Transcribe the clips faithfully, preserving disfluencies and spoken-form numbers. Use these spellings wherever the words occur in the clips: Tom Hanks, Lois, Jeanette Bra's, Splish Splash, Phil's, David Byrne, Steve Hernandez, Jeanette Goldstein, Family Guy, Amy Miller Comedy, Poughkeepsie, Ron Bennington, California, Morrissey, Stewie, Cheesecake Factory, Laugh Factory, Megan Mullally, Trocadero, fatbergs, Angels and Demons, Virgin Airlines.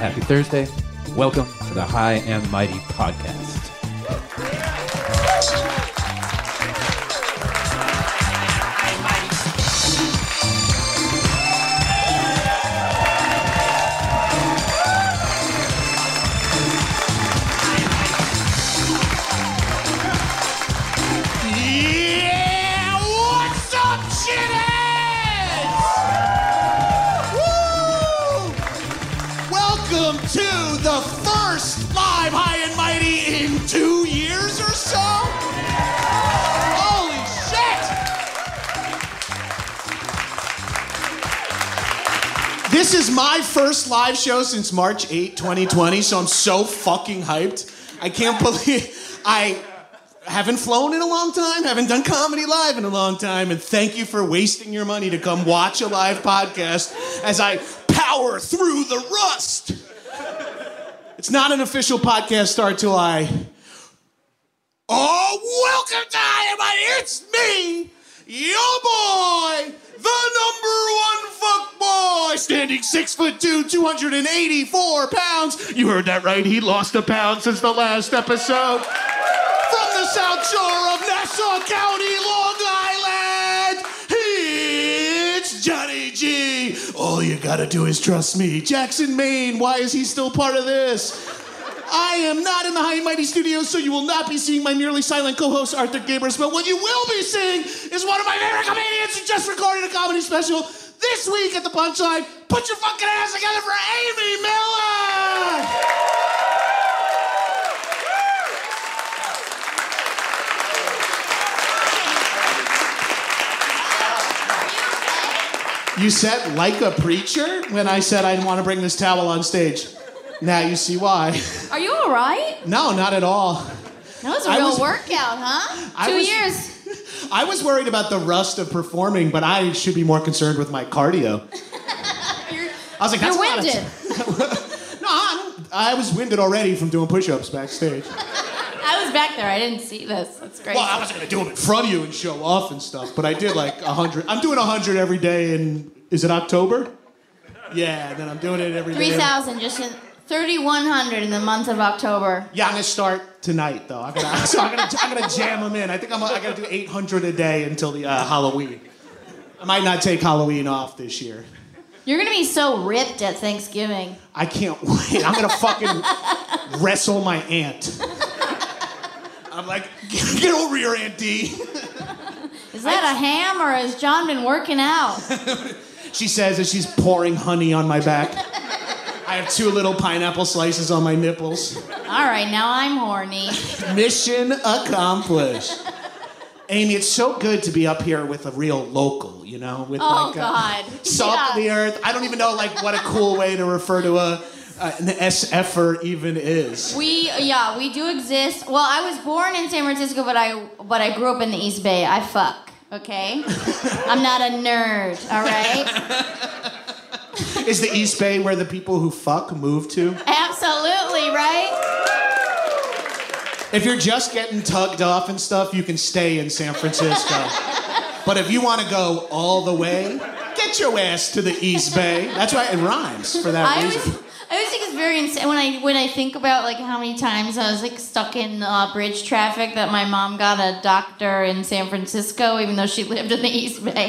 Happy Thursday. Welcome to the High and Mighty Podcast. This is my first live show since March eighth, twenty twenty, so I'm so fucking hyped. I can't believe I haven't flown in a long time, haven't done comedy live in a long time, and thank you for wasting your money to come watch a live podcast as I power through the rust. It's not an official podcast start till I... Oh, welcome to everybody! It's me, your boy, the number one fuckboy, standing six foot two, two hundred eighty-four pounds. You heard that right. He lost a pound since the last episode. From the South Shore of Nassau County, Long Island, it's Johnny G. All you gotta do is trust me. Jackson, Maine. Why is he still part of this? I am not in the High and Mighty Studios, so you will not be seeing my nearly silent co-host, Arthur Gabrus, but what you will be seeing is one of my favorite comedians who just recorded a comedy special this week at the Punchline. Put your fucking ass together for Amy Miller! You said like a preacher when I said I'd want to bring this towel on stage. Now you see why. Are you all right? No, not at all. That was a real was, workout, huh? I Two was, years. I was worried about the rust of performing, but I should be more concerned with my cardio. You're, I was like, that's you're winded. T- no, I'm, I was winded already from doing push-ups backstage. I was back there. I didn't see this. That's crazy. Well, I wasn't going to do them in front of you and show off and stuff, but I did like one hundred. I'm doing one hundred every day in, is it October? Yeah, then I'm doing it every day. three thousand just in... thirty-one hundred in the month of October. Yeah, I'm going to start tonight, though. I'm gonna, so I'm going to I'm gonna jam them in. I think I'm, I got to do eight hundred a day until the uh, Halloween. I might not take Halloween off this year. You're going to be so ripped at Thanksgiving. I can't wait. I'm going to fucking wrestle my aunt. I'm like, get, get over here, Aunt D. Is that I, a ham, or has John been working out? She says as she's pouring honey on my back. I have two little pineapple slices on my nipples. All right, now I'm horny. Mission accomplished. Amy, it's so good to be up here with a real local, you know? With oh, like God. A salt yeah. of the earth. I don't even know, like, what a cool way to refer to a, uh, an S F-er even is. We, yeah, we do exist. Well, I was born in San Francisco, but I but I grew up in the East Bay. I fuck. okay? I'm not a nerd, all right? Is the East Bay where the people who fuck move to? Absolutely, right? If you're just getting tugged off and stuff, you can stay in San Francisco. But if you want to go all the way, get your ass to the East Bay. That's why it rhymes for that I reason. Was, I always think it's very insane when I when I think about like how many times I was like stuck in uh, bridge traffic that my mom got a doctor in San Francisco, even though she lived in the East Bay. We've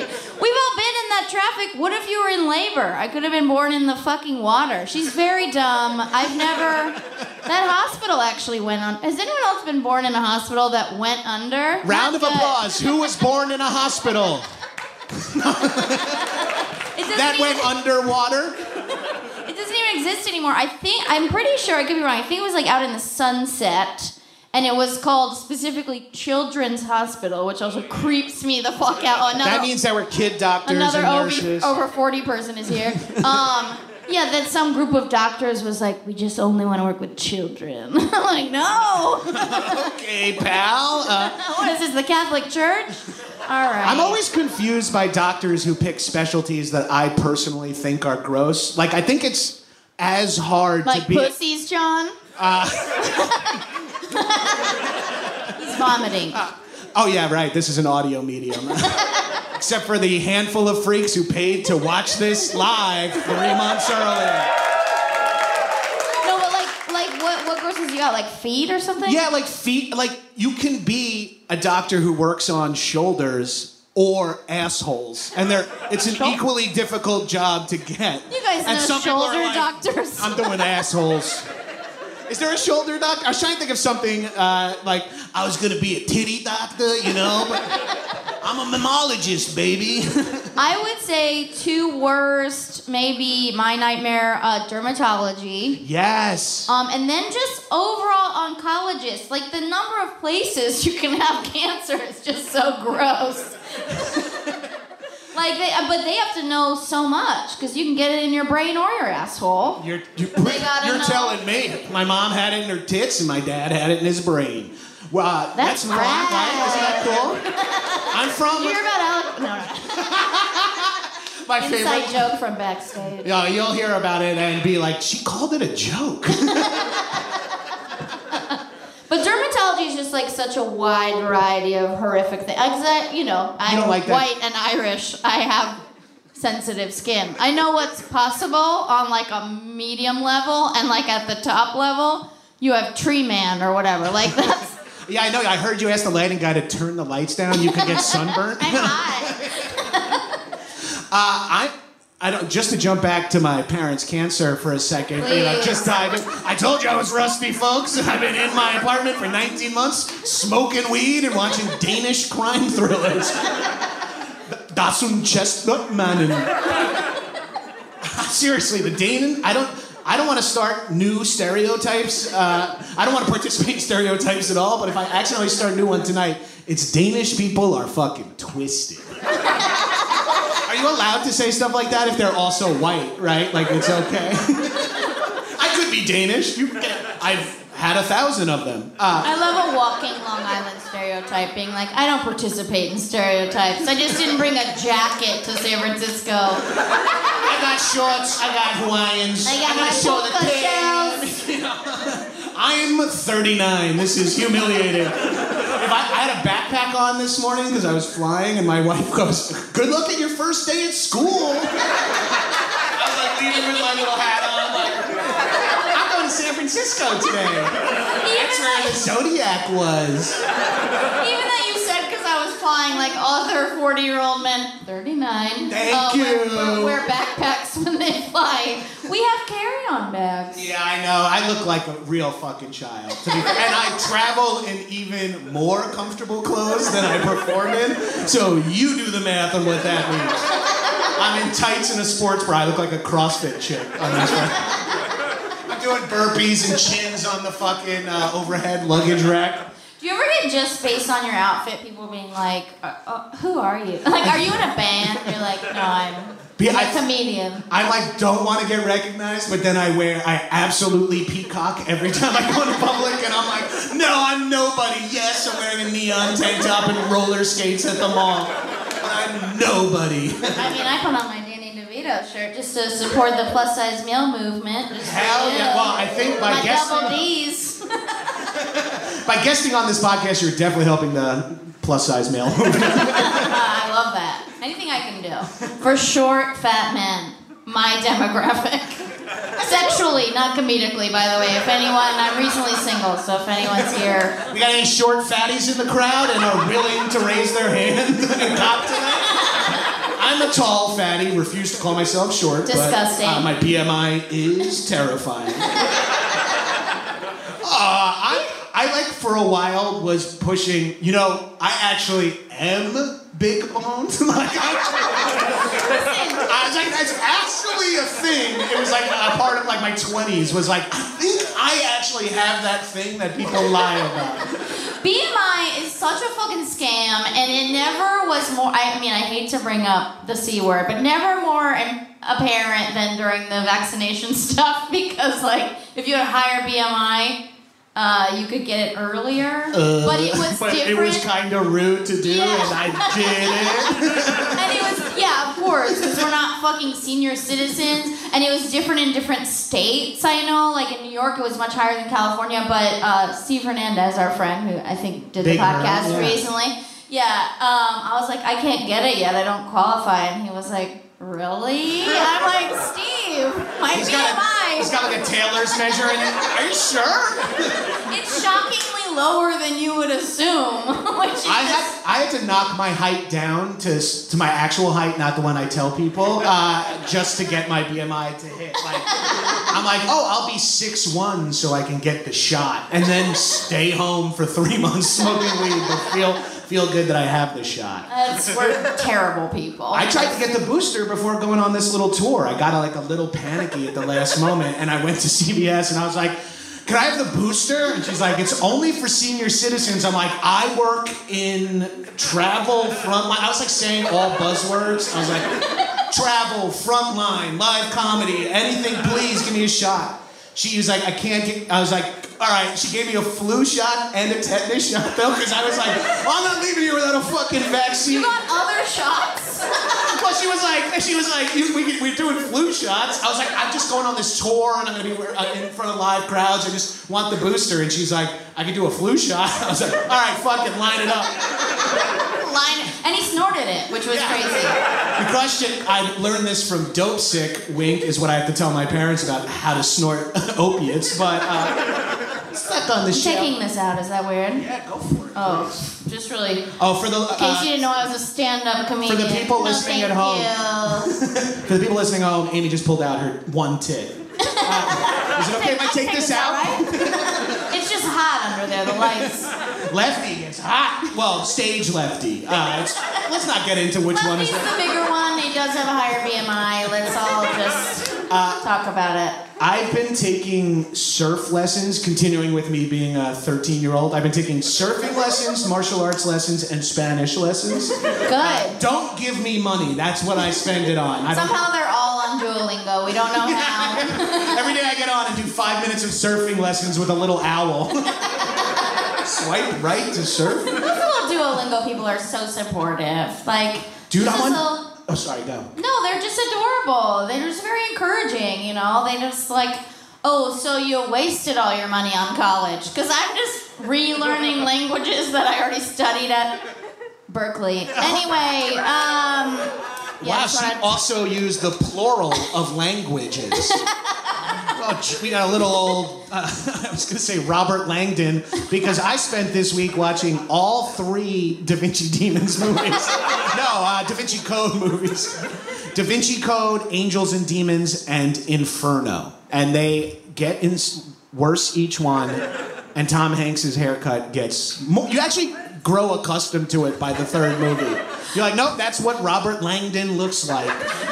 all been in that traffic. What if you were in labor? I could have been born in the fucking water. She's very dumb. I've never. That hospital actually went on. Has anyone else been born in a hospital that went under? Round of applause. Who was born in a hospital? That went even, underwater? It doesn't even exist anymore. I think, I'm pretty sure, I could be wrong, I think it was like out in the sunset, and it was called specifically Children's Hospital, which also creeps me the fuck out. Another, that means there were kid doctors and nurses. Another over forty person is here. Um, yeah, that some group of doctors was like, we just only want to work with children. I'm like, no. Okay, pal. Uh, what is this, the Catholic Church? All right. I'm always confused by doctors who pick specialties that I personally think are gross. Like, I think it's as hard like to be... Like pussies, John? Uh, He's vomiting. Uh, oh, yeah, right. This is an audio medium. Except for the handful of freaks who paid to watch this live three months earlier. No, but like, like what, what grosses you out? Like feet or something? Yeah, like feet. Like, you can be... a doctor who works on shoulders or assholes. And they're it's an equally difficult job to get. You guys and know some shoulder people are like, doctors. I'm doing assholes. Is there a shoulder doctor? I was trying to think of something uh, like, I was going to be a titty doctor, you know? But I'm a mammologist, baby. I would say two worst, maybe my nightmare, uh, dermatology. Yes. Um, and then just overall oncologists. Like, the number of places you can have cancer is just so gross. Like, they, but they have to know so much, because you can get it in your brain or your asshole. You're, you're, you're telling me. My mom had it in her tits, and my dad had it in his brain. Well, uh, that's, that's wrong, right? Isn't that cool? I'm from... Did you hear about Alec? No, no. My Inside favorite... joke from backstage. Yeah, you'll hear about it and be like, she called it a joke. But dermatology is just like such a wide variety of horrific things. Like, you know, I'm like white and Irish. I have sensitive skin. I know what's possible on like a medium level, and like at the top level, you have tree man or whatever. Like that's. Yeah, I know. I heard you ask the lighting guy to turn the lights down. You can get sunburned. I'm hot. uh, I. I don't. Just to jump back to my parents' cancer for a second, you know, just dive in. I told you I was rusty, folks. I've been in my apartment for nineteen months, smoking weed and watching Danish crime thrillers. Das und Chestnut Mannen. Seriously, the Danen. I don't. I don't want to start new stereotypes. Uh, I don't want to participate in stereotypes at all. But if I accidentally start a new one tonight, it's Danish people are fucking twisted. Are you allowed to say stuff like that if they're also white, right? Like, it's okay. I could be Danish. You can, I've had a thousand of them. Uh, I love a walking Long Island stereotype being like, I don't participate in stereotypes. I just didn't bring a jacket to San Francisco. I got shorts. I got Hawaiians. I got, I got my shoulder pads. I'm thirty-nine. This is humiliating. I, I had a backpack on this morning because I was flying, and my wife goes, good luck at your first day at school. I was like leaving with my little hat on, like, I'm going to San Francisco today. Even That's where that, the Zodiac was. Even that you said because I was flying, like other forty-year-old men, thirty-nine, Thank uh, you. Wear, wear backpacks when they fly. We have carry-on bags. Yeah, I know. I look like a real fucking child. To be and I travel in even more comfortable clothes than I perform in, so you do the math on what that means. I'm in tights and a sports bra. I look like a CrossFit chick on this one. I'm doing burpees and chins on the fucking uh, overhead luggage rack. Do you ever get just based on your outfit, people being like, uh, uh, who are you? Like, are you in a band? You're like, no, I'm... Yeah, I'm a comedian. I, like, don't want to get recognized, but then I wear, I absolutely peacock every time I go into public, and I'm like, no, I'm nobody. Yes, I'm wearing a neon tank top and roller skates at the mall. I'm nobody. I mean, I put on my Danny DeVito shirt just to support the plus size meal movement. Just Hell like, yeah! Well, I think by my guessing, double D's. By guesting on this podcast, you're definitely helping the plus size meal movement. I love that. Anything I can do for short, fat men, my demographic. Sexually, not comedically, by the way. If anyone, I'm recently single, so if anyone's here. We got any short fatties in the crowd and are willing to raise their hand and cop to that? I'm a tall fatty, refuse to call myself short. Disgusting. But, uh, my B M I is terrifying. uh, I, I, like, for a while was pushing, you know, I actually am big boned. Like, I was like, that's actually a thing. It was like a part of like my twenties was like, I think I actually have that thing that people lie about. B M I is such a fucking scam, and it never was more, I mean, I hate to bring up the C word, but never more apparent than during the vaccination stuff, because like, if you had a higher B M I, Uh, you could get it earlier, uh, but it was but different. It was kind of rude to do, yeah. And I did it. And it was, yeah, of course, because we're not fucking senior citizens, and it was different in different states, I know. Like, in New York, it was much higher than California, but uh, Steve Hernandez, our friend, who I think did Big the podcast girl, yeah. recently, yeah, um, I was like, I can't get it yet, I don't qualify, and he was like, really? I'm like, Steve, my he's B M I. Got a, he's got like a tailor's measure in it. Are you sure? It's shockingly lower than you would assume. Which I, had, I had to knock my height down to to my actual height, not the one I tell people, uh, just to get my B M I to hit. Like, I'm like, oh, I'll be six one so I can get the shot. And then stay home for three months smoking weed, but feel... feel good that I have the shot. That's, we're terrible people. I tried to get the booster before going on this little tour. I got like a little panicky at the last moment, and I went to C V S and I was like, can I have the booster? And she's like, it's only for senior citizens. I'm like, I work in travel frontline. I was like saying all buzzwords. I was like, travel, frontline, live comedy, anything, please give me a shot. She was like, I can't get, I was like, all right, she gave me a flu shot and a tetanus shot, though, because I was like, well, I'm not leaving here without a fucking vaccine. You got other shots? Well, she was like, she was like, we, we're doing flu shots. I was like, I'm just going on this tour, and I'm going to be in front of live crowds. I just want the booster. And she's like, I can do a flu shot. I was like, all right, fucking line it up. Line it. And he snorted it, which was yeah. crazy. The question, I learned this from Dope Sick, wink, is what I have to tell my parents about how to snort opiates, but... Uh, stuck on the show. Taking this out, is that weird? Yeah, go for it. Oh, please. Just really. Oh, for the. Uh, in case you didn't know, I was a stand-up comedian. For the people no, listening at home. For the people listening at home, Amy just pulled out her one tit. Uh, is it okay if I take this out? Right? It's just hot under there. The lights. Lefty, it's hot. Well, stage lefty. Uh, it's, let's not get into which Lefty's one is. Lefty's the bigger one. He does have a higher B M I. Let's all just uh, talk about it. I've been taking surf lessons, continuing with me being a thirteen-year-old. I've been taking surfing lessons, martial arts lessons, and Spanish lessons. Good. Uh, don't give me money. That's what I spend it on. I've Somehow been... they're all on Duolingo. We don't know how. Every day I get on and do five minutes of surfing lessons with a little owl. Swipe right to surf. Those little Duolingo people are so supportive. Like, dude, I want... Little... Oh, sorry, go. No, they're just adorable. They're just very encouraging, you know? They just like, oh, so you wasted all your money on college. Because I'm just relearning languages that I already studied at Berkeley. Anyway, um... Yeah, wow, she I'd... also used the plural of languages. Well, we got a little old... Uh, I was going to say Robert Langdon, because I spent this week watching all three Da Vinci Demons movies. No, uh, Da Vinci Code movies. Da Vinci Code, Angels and Demons, and Inferno. And they get in worse each one, and Tom Hanks' haircut gets... More, you actually grow accustomed to it by the third movie. You're like, nope, that's what Robert Langdon looks like.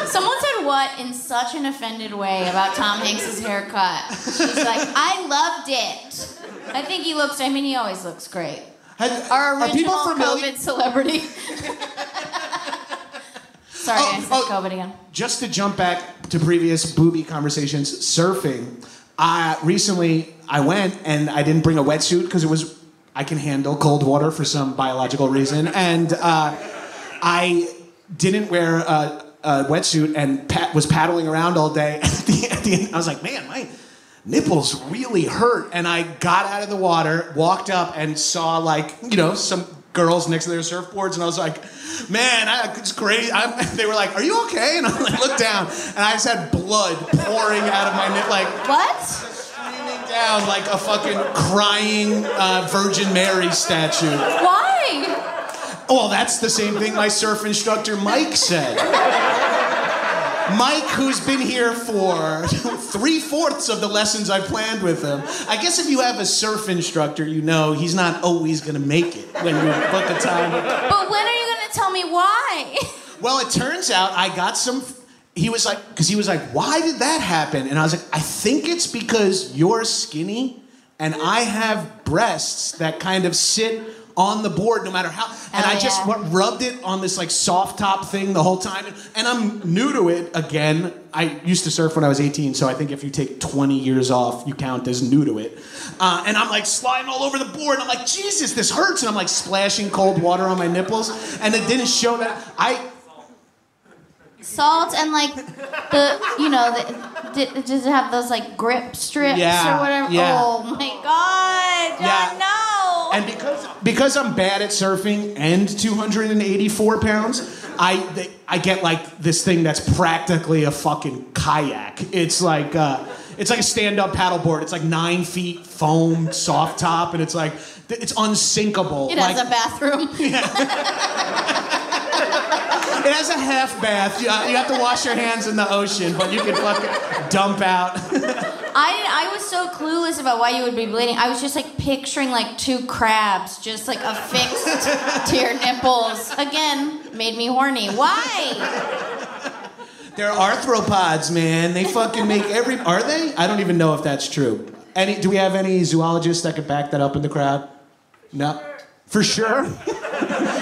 Someone said what in such an offended way about Tom Hanks' haircut. She's like, I loved it. I think he looks, I mean, he always looks great. Have, Our original COVID celebrity. Sorry, oh, I said oh, COVID again. Just to jump back to previous booby conversations, surfing. I, recently, I went and I didn't bring a wetsuit because it was, I can handle cold water for some biological reason. And uh, I didn't wear a, a wetsuit and pat, was paddling around all day. At the, at the end, I was like, man, my nipples really hurt. And I got out of the water, walked up, and saw, like, you know, some girls next to their surfboards, and I was like, man, I, it's crazy. I'm, they were like, are you okay? And I like, looked down, and I just had blood pouring out of my nip, like, what? Down like a fucking crying uh, Virgin Mary statue. Why? Oh, that's the same thing my surf instructor Mike said. Mike, who's been here for three-fourths of the lessons I planned with him. I guess if you have a surf instructor, you know he's not always going to make it when you book a time. But when are you going to tell me why? Well, it turns out I got some... He was like, because he was like, why did that happen? And I was like, I think it's because you're skinny and I have breasts that kind of sit on the board no matter how. And oh, I just yeah. w- rubbed it on this like soft top thing the whole time. And I'm new to it again. I used to surf when I was eighteen, so I think if you take twenty years off, you count as new to it. Uh, and I'm like sliding all over the board. I'm like, Jesus, this hurts. And I'm like splashing cold water on my nipples. And it didn't show that I... Salt and like the, you know, the, did, does it have those like grip strips yeah, or whatever? Yeah. Oh my God, John, yeah. no. And because because I'm bad at surfing and two hundred eighty-four pounds, I I get like this thing that's practically a fucking kayak. It's like uh, it's like a stand-up paddleboard. It's like nine feet foam soft top, and it's like it's unsinkable. It has like, a bathroom. Yeah. It has a half bath. You, you have to wash your hands in the ocean, but you can fucking dump out. I I was so clueless about why you would be bleeding. I was just like picturing like two crabs just like affixed to your nipples. Again, made me horny. Why? They're arthropods, man. They fucking make every... Are they? I don't even know if that's true. Any? Do we have any zoologists that could back that up in the crowd? No? For sure?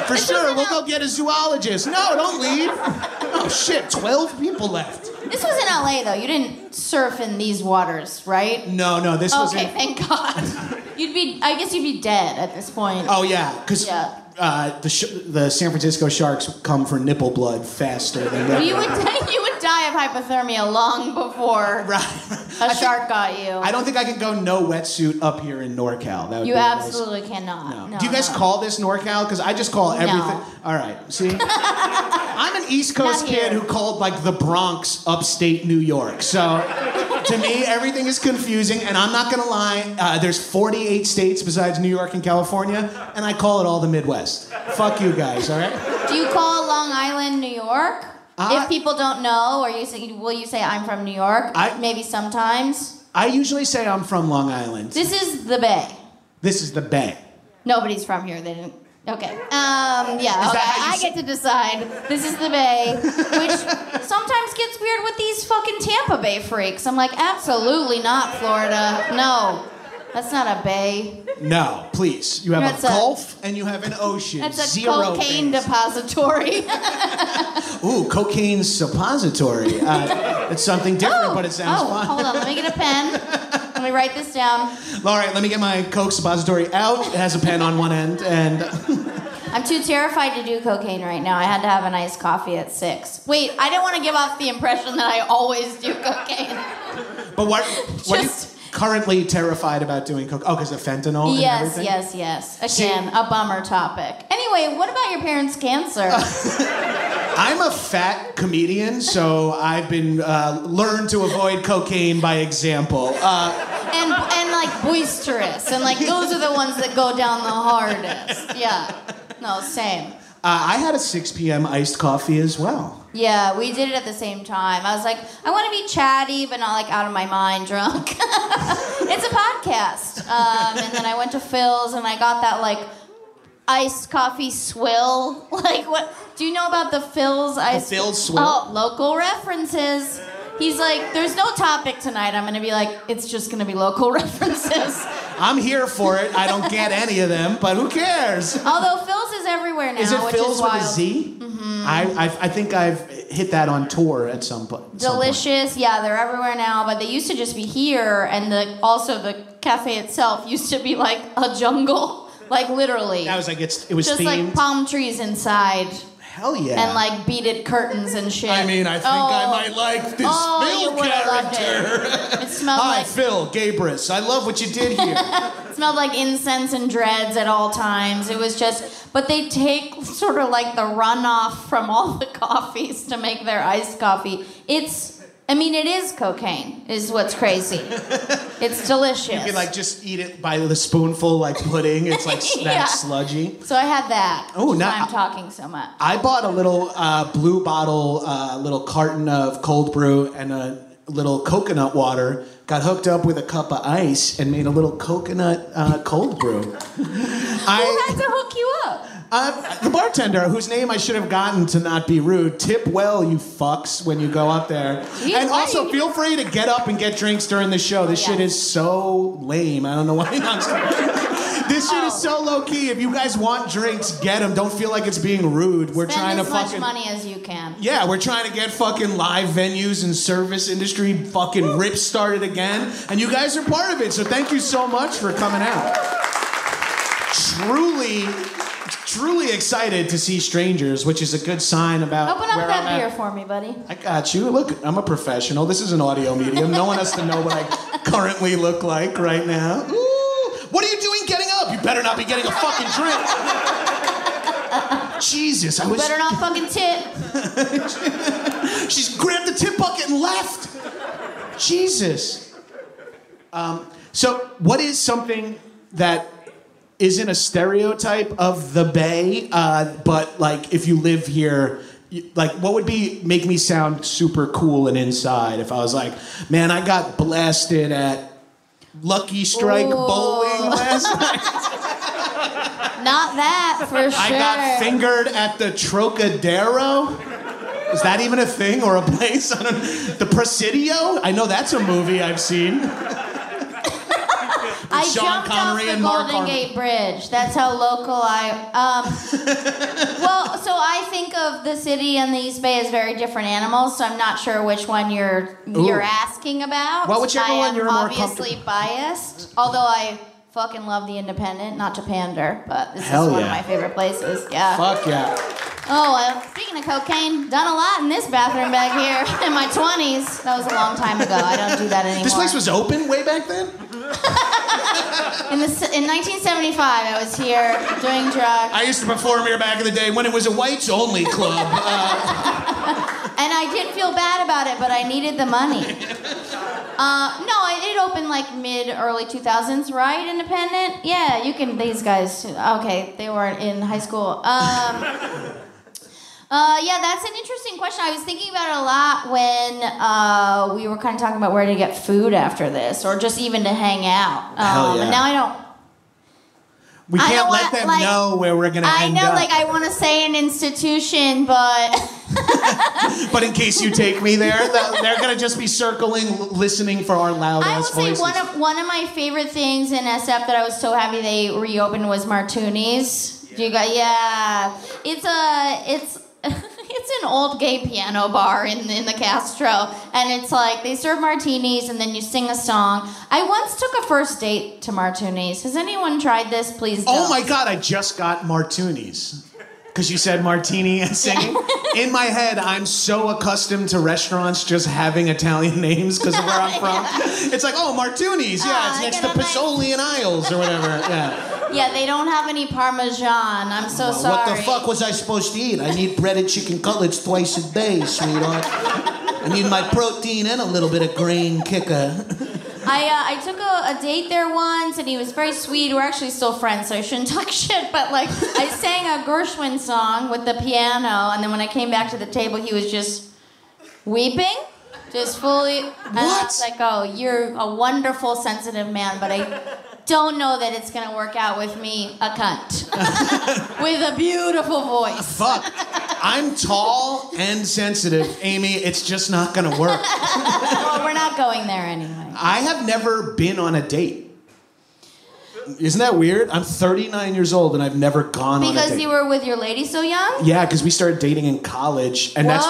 For this sure, we'll L- go get a zoologist. No, don't leave. Oh, shit, twelve people left. This was in L A, though. You didn't surf in these waters, right? No, no, this okay, was in... Okay, thank God. You'd be... I guess you'd be dead at this point. Oh, yeah, because yeah. uh, the sh- the San Francisco sharks come for nipple blood faster than that. You would, die, you would die of hypothermia long before right. a I shark think, got you. I don't think I can go no wetsuit up here in NorCal. That would you be absolutely nice. Cannot. No. No, do you guys no. call this NorCal? Because I just call everything. No. All right, see? I'm an East Coast kid who called like the Bronx upstate New York. So to me, everything is confusing. And I'm not going to lie, uh, there's forty-eight states besides New York and California. And I call it all the Midwest. Fuck you guys, all right? Do you call Long Island New York? Uh, if people don't know, or you say, will you say I'm from New York? I, Maybe sometimes. I usually say I'm from Long Island. This is the Bay. This is the Bay. Nobody's from here. They didn't. Okay. Um, yeah. Okay. I get to decide. This is the Bay, which sometimes gets weird with these fucking Tampa Bay freaks. I'm like, absolutely not, Florida. No. That's not a bay. No, please. You have that's a gulf a, and you have an ocean. That's a Zero cocaine things. Depository. Ooh, cocaine suppository. Uh, it's something different, oh, but it sounds oh, fun. Hold on, let me get a pen. Let me write this down. All right, let me get my coke suppository out. It has a pen on one end. And I'm too terrified to do cocaine right now. I had to have an iced coffee at six. Wait, I didn't want to give off the impression that I always do cocaine. But what... what Just... Do you, currently terrified about doing coke? Oh, because of fentanyl and yes, everything? Yes, yes, yes. Again, see, a bummer topic. Anyway, what about your parents' cancer? I'm a fat comedian, so I've been uh, learned to avoid cocaine by example. Uh, and, and like boisterous, and like those are the ones that go down the hardest. Yeah, no, same. Uh, I had a six p.m. iced coffee as well. Yeah, we did it at the same time. I was like, I want to be chatty, but not like out of my mind drunk. It's a podcast. Um, and then I went to Phil's, and I got that like iced coffee swill. Like, what? Do you know about the Phil's iced? The Phil's swill. Oh, local references. He's like, there's no topic tonight. I'm going to be like, it's just going to be local references. I'm here for it. I don't get any of them, but who cares? Although Phil's is everywhere now, is it which Phil's is wild. With a Z? Mm-hmm. I, I've, I think I've hit that on tour at some point. Delicious. Some point. Yeah, they're everywhere now, but they used to just be here, and the, also the cafe itself used to be like a jungle. Like, literally. That was like, it's, it was just themed. Just like palm trees inside. Hell yeah. And like beaded curtains and shit. I mean, I think oh. I might like this oh, Phil character. It. It smelled Hi, like... Phil Gabrus. I love what you did here. It smelled like incense and dreads at all times. It was just, but they take sort of like the runoff from all the coffees to make their iced coffee. It's, I mean, it is cocaine, is what's crazy. It's delicious. You can like just eat it by the spoonful, like pudding. It's like snack yeah. sludgy. So I had that. Oh, now I'm talking so much. I bought a little uh, blue bottle, uh, little carton of cold brew and a little coconut water. Got hooked up with a cup of ice and made a little coconut uh, cold brew. Who had to hook you up? Uh, the bartender, whose name I should have gotten to not be rude, tip well, you fucks, when you go up there. He's and also, right. feel free to get up and get drinks during the show. This yeah. shit is so lame. I don't know why I'm sorry. This shit oh. is so low-key. If you guys want drinks, get them. Don't feel like it's being rude. We're Spend trying to fucking... Spend as much money as you can. Yeah, we're trying to get fucking live venues and service industry fucking Woo. Rip started again. And you guys are part of it, so thank you so much for coming out. Truly... Truly excited to see strangers, which is a good sign about Open up where that I'm beer at. For me, buddy. I got you. Look, I'm a professional. This is an audio medium. No one has to know what I currently look like right now. Ooh, what are you doing getting up? You better not be getting a fucking drink. Jesus, I you was... better not fucking tip. She's grabbed the tip bucket and left. Jesus. Um, so what is something that... isn't a stereotype of the Bay, uh, but like if you live here, you, like what would be make me sound super cool and inside if I was like, man, I got blasted at Lucky Strike Ooh. Bowling last night. Not that for sure. I got fingered at the Trocadero. Is that even a thing or a place? I don't, the Presidio? I know that's a movie I've seen. I Sean jumped Connery off the Golden Mark Gate Bridge. That's how local I... Um, well, so I think of the city and the East Bay as very different animals, so I'm not sure which one you're Ooh. You're asking about. Well, whichever one you're more comfortable. I am obviously biased, although I fucking love The Independent, not to pander, but this Hell is one yeah. of my favorite places. Yeah. Fuck yeah. Oh, well, speaking of cocaine, done a lot in this bathroom back here in my twenties. That was a long time ago. I don't do that anymore. This place was open way back then? In, the, in nineteen seventy-five, I was here doing drugs. I used to perform here back in the day when it was a whites-only club. Uh... and I did feel bad about it, but I needed the money. Uh, no, it, it opened like mid-early two thousands, right, Independent? Yeah, you can... These guys... Okay, they weren't in high school. Um... Uh, yeah, that's an interesting question. I was thinking about it a lot when uh, we were kind of talking about where to get food after this, or just even to hang out. Um, yeah. And now I don't... We can't don't let want, them like, know where we're going to end up. I know, like, I want to say an institution, but... but in case you take me there, they're going to just be circling, listening for our loud-ass voices. I will say one of, one of my favorite things in S F that I was so happy they reopened was Martuni's. Yeah. You got, yeah. It's a... It's... It's an old gay piano bar in in the Castro, and it's like they serve martinis and then you sing a song. I once took a first date to Martuni's. Has anyone tried this? Please don't. Oh my God, I just got Martuni's. Because you said martini and singing. In my head, I'm so accustomed to restaurants just having Italian names because of where I'm from. Yeah. It's like, oh, Martuni's, yeah, uh, it's next to Pasoli and Isles or whatever, yeah. Yeah, they don't have any Parmesan, I'm so well, sorry. What the fuck was I supposed to eat? I need breaded chicken cutlets twice a day, sweetheart. I need my protein and a little bit of grain kicker. I, uh, I took a, a date there once, and he was very sweet. We're actually still friends, so I shouldn't talk shit. But, like, I sang a Gershwin song with the piano, and then when I came back to the table, he was just weeping, just fully. What? And I was like, oh, you're a wonderful, sensitive man, but I don't know that it's going to work out with me, a cunt. With a beautiful voice. Fuck. I'm tall and sensitive, Amy. It's just not going to work. Well, we're not going there anyway. I have never been on a date. Isn't that weird? I'm thirty-nine years old and I've never gone because on a date. Because you were with your lady so young? Yeah, because we started dating in college. And Whoa. That's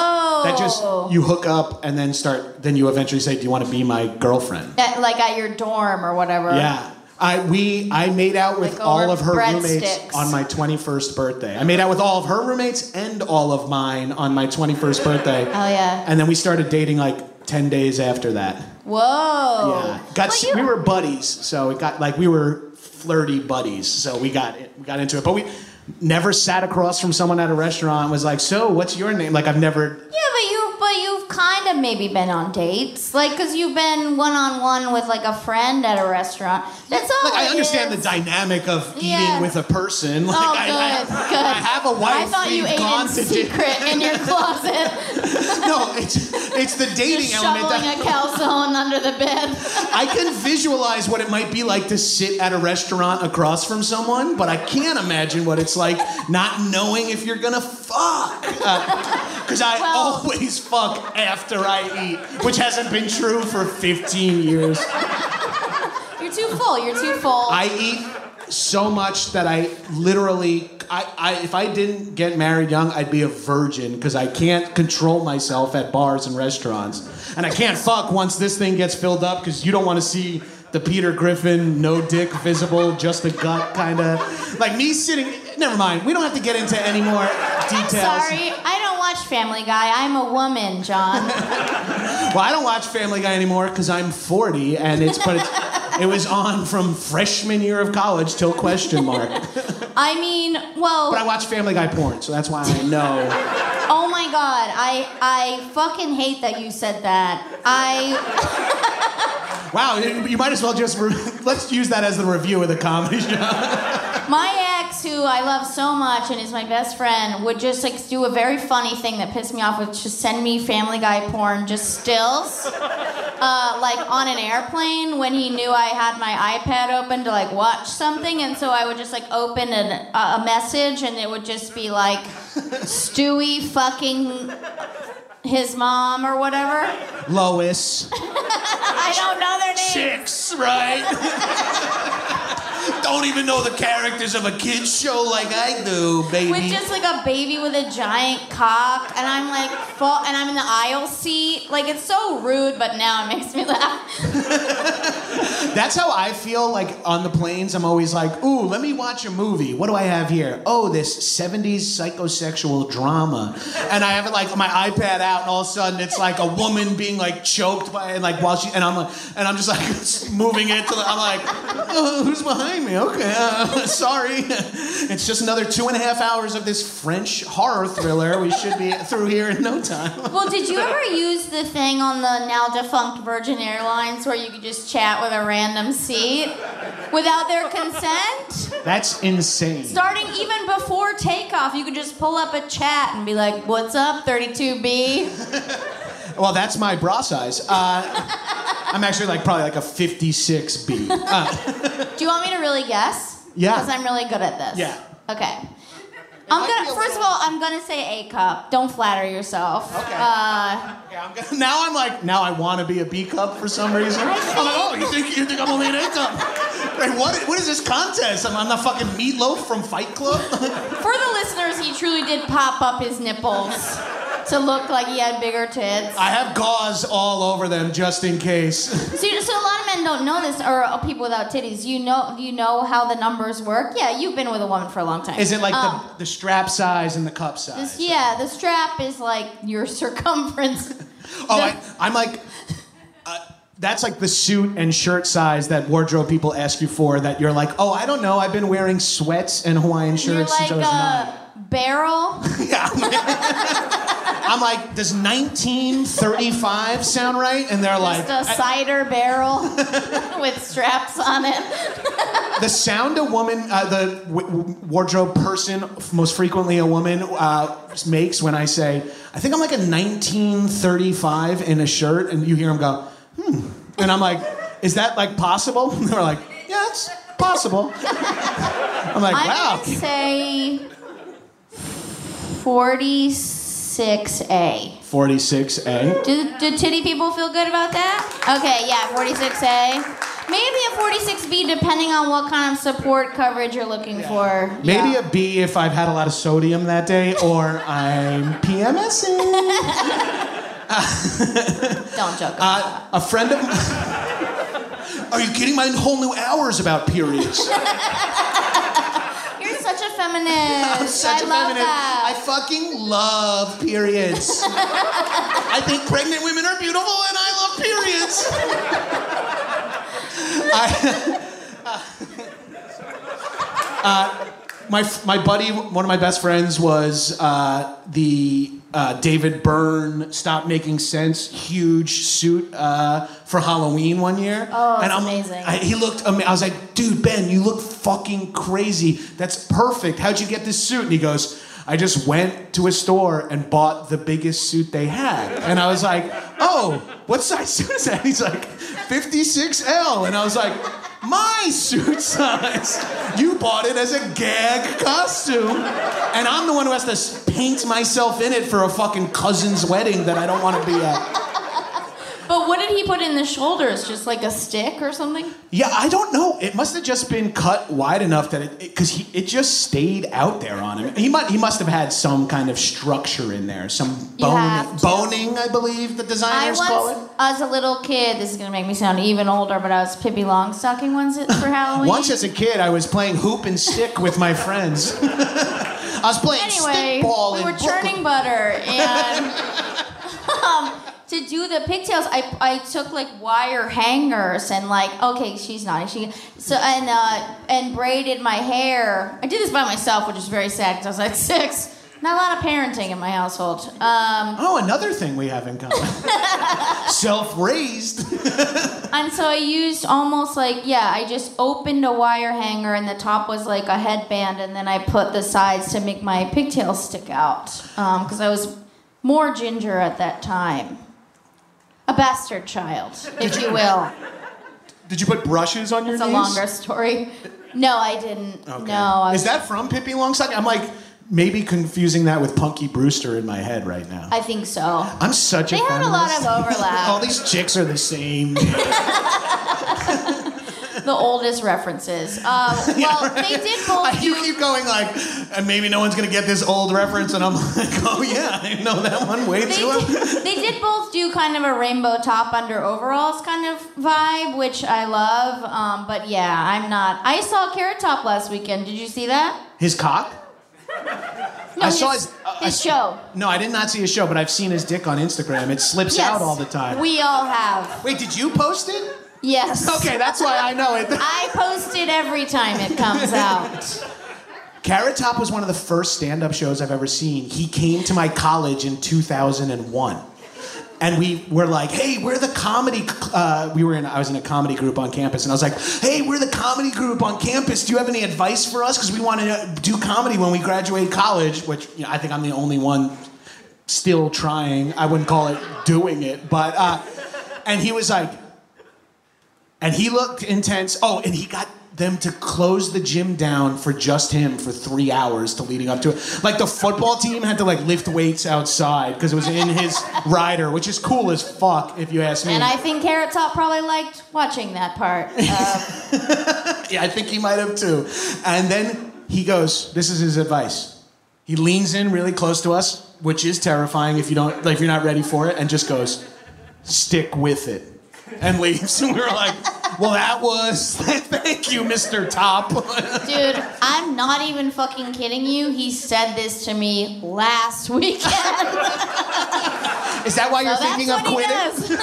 that just, you hook up and then start, then you eventually say, do you want to be my girlfriend? At, like at your dorm or whatever. Yeah. I we I made out with all of her roommates on my twenty-first birthday. I made out with all of her roommates and all of mine on my twenty-first birthday. Oh yeah. And then we started dating like ten days after that. Whoa. Yeah. Got well, you... we were buddies, so it got like we were flirty buddies, so we got it, we got into it. But we never sat across from someone at a restaurant and was like, "So, what's your name?" Like I've never. Yeah, but you but you've kind of maybe been on dates, like because you've been one on one with like a friend at a restaurant. That's all. Like I understand is. the dynamic of eating yeah. with a person. Like, oh, good, I, I, good. I have a wife. I thought you ate in secret in your closet. No, it's it's the dating Just element. Shoveling that, a calzone under the bed. I can visualize what it might be like to sit at a restaurant across from someone, but I can't imagine what it's like not knowing if you're gonna fuck. Because uh, I well, always fuck after I eat, which hasn't been true for fifteen years. You're too full, you're too full. I eat so much that I literally, I, I if I didn't get married young, I'd be a virgin because I can't control myself at bars and restaurants. And I can't fuck once this thing gets filled up because you don't want to see the Peter Griffin, no dick visible, just the gut kind of. Like me sitting, never mind, we don't have to get into any more details. I'm sorry, I don't watch Family Guy. I'm a woman, John. Well, I don't watch Family Guy anymore because I'm forty, and it's but it's, it was on from freshman year of college till question mark. I mean, well... But I watch Family Guy porn, so that's why I know. Oh my God, I I fucking hate that you said that. I... Wow, you might as well just... Re- Let's use that as the review of the comedy show. My ex, who I love so much and is my best friend, would just like do a very funny thing that pissed me off, which is send me Family Guy porn, just stills, uh, like on an airplane when he knew I had my iPad open to like watch something, and so I would just like open an, a message and it would just be like Stewie fucking his mom or whatever. Lois. I don't know their names. Chicks, right? Don't even know the characters of a kid's show like I do, baby. With just like a baby with a giant cock, and I'm like, fall, and I'm in the aisle seat. Like it's so rude, but now it makes me laugh. That's how I feel. Like on the planes, I'm always like, ooh, let me watch a movie. What do I have here? Oh, this seventies psychosexual drama, and I have it like my iPad out, and all of a sudden it's like a woman being like choked by and like while she and I'm like, and I'm just like moving it to the, I'm like, oh, who's behind me? Okay, uh, sorry. It's just another two and a half hours of this French horror thriller. We should be through here in no time. Well, did you ever use the thing on the now defunct Virgin Airlines where you could just chat with a random seat without their consent? That's insane. Starting even before takeoff, you could just pull up a chat and be like, what's up, thirty-two B? Well, that's my bra size. Uh, I'm actually like probably like a fifty-six B. Uh. Do you want me to really guess? Yeah. Because I'm really good at this. Yeah. Okay. I'm gonna. First of all, I'm gonna say A cup. Don't flatter yourself. Okay. Uh, yeah, I'm gonna, now I'm like, now I want to be a B cup for some reason. I'm like, oh, you think you think I'm only an A cup? Like, what? What is this contest? I'm, I'm the fucking meatloaf from Fight Club. For the listeners, he truly did pop up his nipples to look like he had bigger tits. I have gauze all over them just in case. So, so a lot of men don't know this, or people without titties. You know, you know how the numbers work. Yeah, you've been with a woman for a long time. Is it like um, the, the strap size and the cup size? This, yeah, the strap is like your circumference. Oh, I, I'm like. Uh, That's like the suit and shirt size that wardrobe people ask you for that you're like, oh, I don't know, I've been wearing sweats and Hawaiian shirts like since I was nine. Barrel? Yeah. I'm like, I'm like, does nineteen thirty-five sound right? And they're Just like... Just a cider I, barrel with straps on it. The sound a woman, uh, the w- w- wardrobe person, most frequently a woman, uh, makes when I say, I think I'm like a nineteen thirty-five in a shirt, and you hear them go... Hmm. And I'm like, is that like possible? And they're like, yeah, it's possible. I'm like, wow. I would say forty-six A. forty-six A. Do, do titty people feel good about that? Okay, yeah, forty-six A. Maybe a forty-six B, depending on what kind of support coverage you're looking for. Maybe yeah. a B if I've had a lot of sodium that day, or I'm PMSing. Don't joke about uh, that. A friend of Are you kidding? My whole new hour is about periods. You're such a feminist. I'm such I a love feminist. That. I fucking love periods. I think pregnant women are beautiful, and I love periods. I, uh, my my buddy, one of my best friends, was uh, the uh, David Byrne "Stop Making Sense" huge suit uh, for Halloween one year. Oh, that's and I'm, amazing! I, he looked amazing. I was like, "Dude, Ben, you look fucking crazy. That's perfect. How'd you get this suit?" And he goes, "I just went to a store and bought the biggest suit they had." And I was like, "Oh, what size suit is that?" And he's like, fifty-six L. And I was like, "My suit size. You bought it as a gag costume. And I'm the one who has to paint myself in it for a fucking cousin's wedding that I don't want to be at." But what did he put in the shoulders? Just like a stick or something? Yeah, I don't know. It must have just been cut wide enough that it, because it, it just stayed out there on him. He must, he must have had some kind of structure in there, some boning, boning, I believe the designers I call it. As a little kid, this is going to make me sound even older, but I was Pippi Longstocking once for Halloween. Once as a kid, I was playing hoop and stick with my friends. I was playing anyway, stickball. We were in churning butter and. Um, To do the pigtails, I, I took like wire hangers and like okay, she's not she so and uh, and braided my hair. I did this by myself, which is very sad because I was like six. Not a lot of parenting in my household. Um, oh, another thing we have in common. Self-raised. And so I used almost like, yeah, I just opened a wire hanger and the top was like a headband, and then I put the sides to make my pigtails stick out because um, I was more ginger at that time. A bastard child, if you will. Did you put brushes on your knees? It's a longer story. No, I didn't. Okay. No. I was... Is that from Pippi Longstocking? I'm like maybe confusing that with Punky Brewster in my head right now. I think so. I'm such they a They had feminist. A lot of overlap. All these chicks are the same. The oldest references. Uh, well, yeah, right. They did both. You keep going like, and maybe no one's going to get this old reference, and I'm like, oh yeah, I know that one way too well. They did both do kind of a rainbow top under overalls kind of vibe, which I love. Um, but yeah, I'm not. I saw Carrot Top last weekend. Did you see that? His cock? No, I his, saw his, uh, his I, show. No, I did not see his show, but I've seen his dick on Instagram. It slips yes, out all the time. We all have. Wait, did you post it? Yes. Okay, that's why I know it. I post it every time it comes out. Carrot Top was one of the first stand-up shows I've ever seen. He came to my college in two thousand one. And we were like, hey, we're the comedy... Uh, we were in. I was in a comedy group on campus, and I was like, hey, we're the comedy group on campus. Do you have any advice for us? Because we want to do comedy when we graduate college, which you know, I think I'm the only one still trying. I wouldn't call it doing it, but... Uh, and he was like... And he looked intense. Oh, and he got them to close the gym down for just him for three hours to leading up to it. Like the football team had to like lift weights outside because it was in his rider, which is cool as fuck if you ask me. And I think Carrot Top probably liked watching that part. Uh... yeah, I think he might have too. And then he goes, this is his advice. He leans in really close to us, which is terrifying if you don't, like if you're not ready for it, and just goes, stick with it. And leaves, and we were like, well, that was, thank you, Mister Top. Dude, I'm not even fucking kidding you. He said this to me last weekend. Is that why so you're thinking of quitting?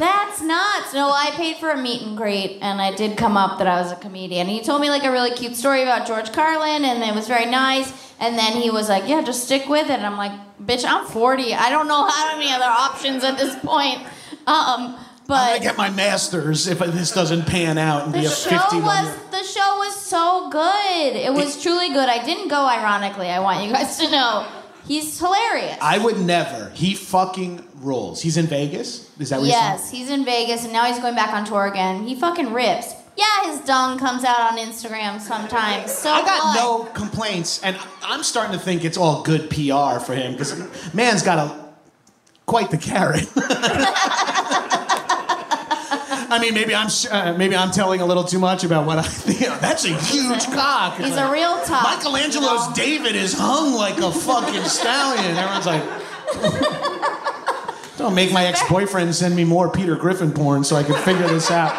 That's nuts. No, I paid for a meet and greet, and I did come up that I was a comedian. He told me like a really cute story about George Carlin, and it was very nice. And then he was like, yeah, just stick with it. And I'm like, bitch, I'm forty. I don't know how many other options at this point. Um, but I'm gonna get my master's if this doesn't pan out and be a fifty-one-year-old. The show was so good. It was it, truly good. I didn't go ironically. I want you guys to know. He's hilarious. I would never. He fucking rules. He's in Vegas? Is that what you're saying? Yes, he's in Vegas, and now he's going back on tour again. He fucking rips. Yeah, his dung comes out on Instagram sometimes. So I got no complaints, and I'm starting to think it's all good P R for him, because man's got a... quite the carrot. I mean, maybe I'm uh, maybe I'm telling a little too much about what I think. That's a huge cock. He's like, a real top. Michelangelo's you know? David is hung like a fucking stallion. Everyone's like, Don't make my ex-boyfriend send me more Peter Griffin porn so I can figure this out.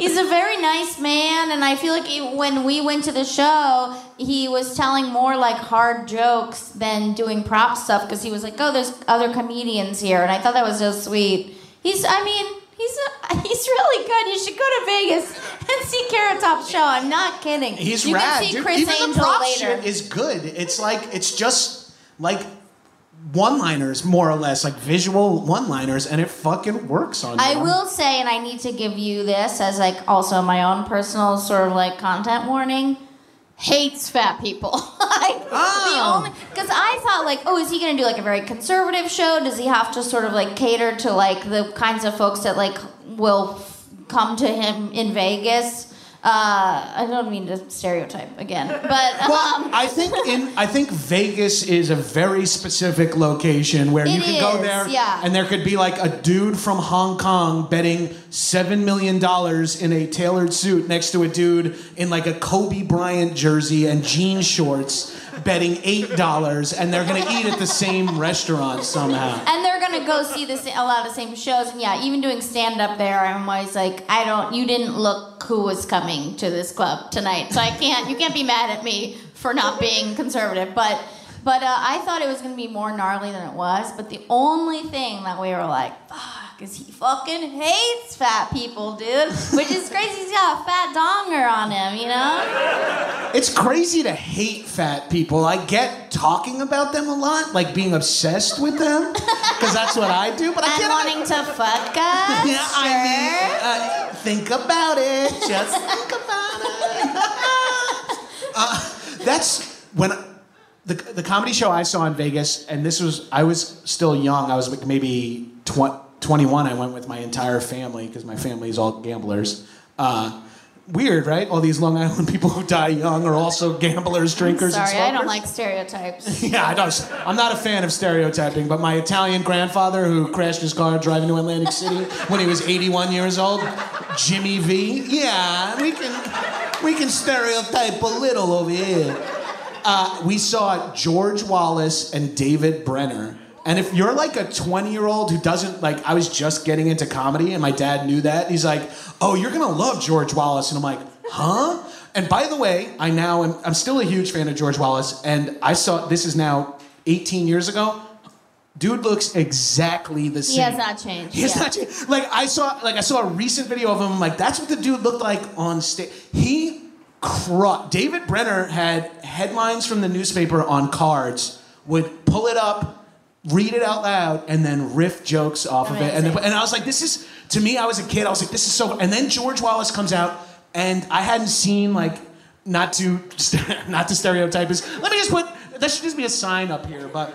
He's a very nice man, and I feel like it, when we went to the show, he was telling more like hard jokes than doing prop stuff because he was like, "Oh, there's other comedians here," and I thought that was so sweet. He's, I mean. He's, a, he's really good. You should go to Vegas and see Carrot Top's show. I'm not kidding. He's you rad. Can see Chris Dude, even Angel the prop later. Shit is good. It's like it's just like one-liners, more or less, like visual one-liners, and it fucking works on. I them. will say, and I need to give you this as like also my own personal sort of like content warning. Hates fat people. like, oh. the only because I thought like, oh, is he gonna do like a very conservative show? Does he have to sort of like cater to like the kinds of folks that like will f- come to him in Vegas? Uh, I don't mean to stereotype again, but well, um, I think in I think Vegas is a very specific location where you could go there, yeah. and there could be like a dude from Hong Kong betting seven million dollars in a tailored suit next to a dude in like a Kobe Bryant jersey and jean shorts. Betting eight dollars, and they're gonna eat at the same restaurant somehow. And they're gonna go see the, a lot of the same shows. And yeah, even doing stand up there, I'm always like, I don't. You didn't look who was coming to this club tonight, so I can't. You can't be mad at me for not being conservative. But but uh, I thought it was gonna be more gnarly than it was. But the only thing that we were like, fuck, is he fucking hates fat people, dude. Which is crazy. He's got a fat donger on him, you know. It's crazy to hate fat people. I get talking about them a lot, like being obsessed with them, because that's what I do. But I can't. Wanting to fuck us. Yeah, sure. I mean, uh, think about it. Just think about it. uh, that's when I, the the comedy show I saw in Vegas, and this was I was still young. I was like maybe twenty, twenty-one. I went with my entire family because my family is all gamblers. Uh, Weird, right? All these Long Island people who die young are also gamblers, drinkers, I'm sorry, and smokers. I don't like stereotypes. yeah, I don't. I'm not a fan of stereotyping, but my Italian grandfather who crashed his car driving to Atlantic City when he was eighty-one years old, Jimmy V. Yeah, we can, we can stereotype a little over here. Uh, we saw George Wallace and David Brenner. And if you're like a twenty-year-old who doesn't, like, I was just getting into comedy, and my dad knew that. He's like, oh, you're going to love George Wallace. And I'm like, huh? And by the way, I now am, I'm still a huge fan of George Wallace. And I saw, this is now eighteen years ago. Dude looks exactly the same. He has not changed. He has yeah. not changed. Like, I saw, like, I saw a recent video of him. I'm like, that's what the dude looked like on stage. He crushed. David Brenner had headlines from the newspaper on cards, would pull it up, read it out loud, and then riff jokes off Amazing. of it. And, then, and I was like, this is, to me, I was a kid, I was like, this is so, and then George Wallace comes out, and I hadn't seen, like, not to, not to stereotype is, let me just put, that should just be a sign up here, but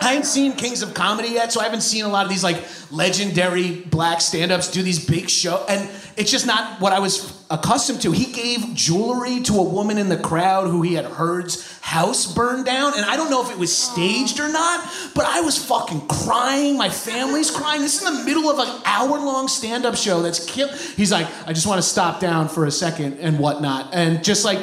I haven't seen Kings of Comedy yet, so I haven't seen a lot of these, like, legendary black stand-ups do these big shows, and it's just not what I was accustomed to. He gave jewelry to a woman in the crowd who he had heard house burned down, and I don't know if it was staged or not, but I was fucking crying. My family's crying. This is in the middle of an hour-long stand-up show that's killed. He's like, I just want to stop down for a second and whatnot, and just, like,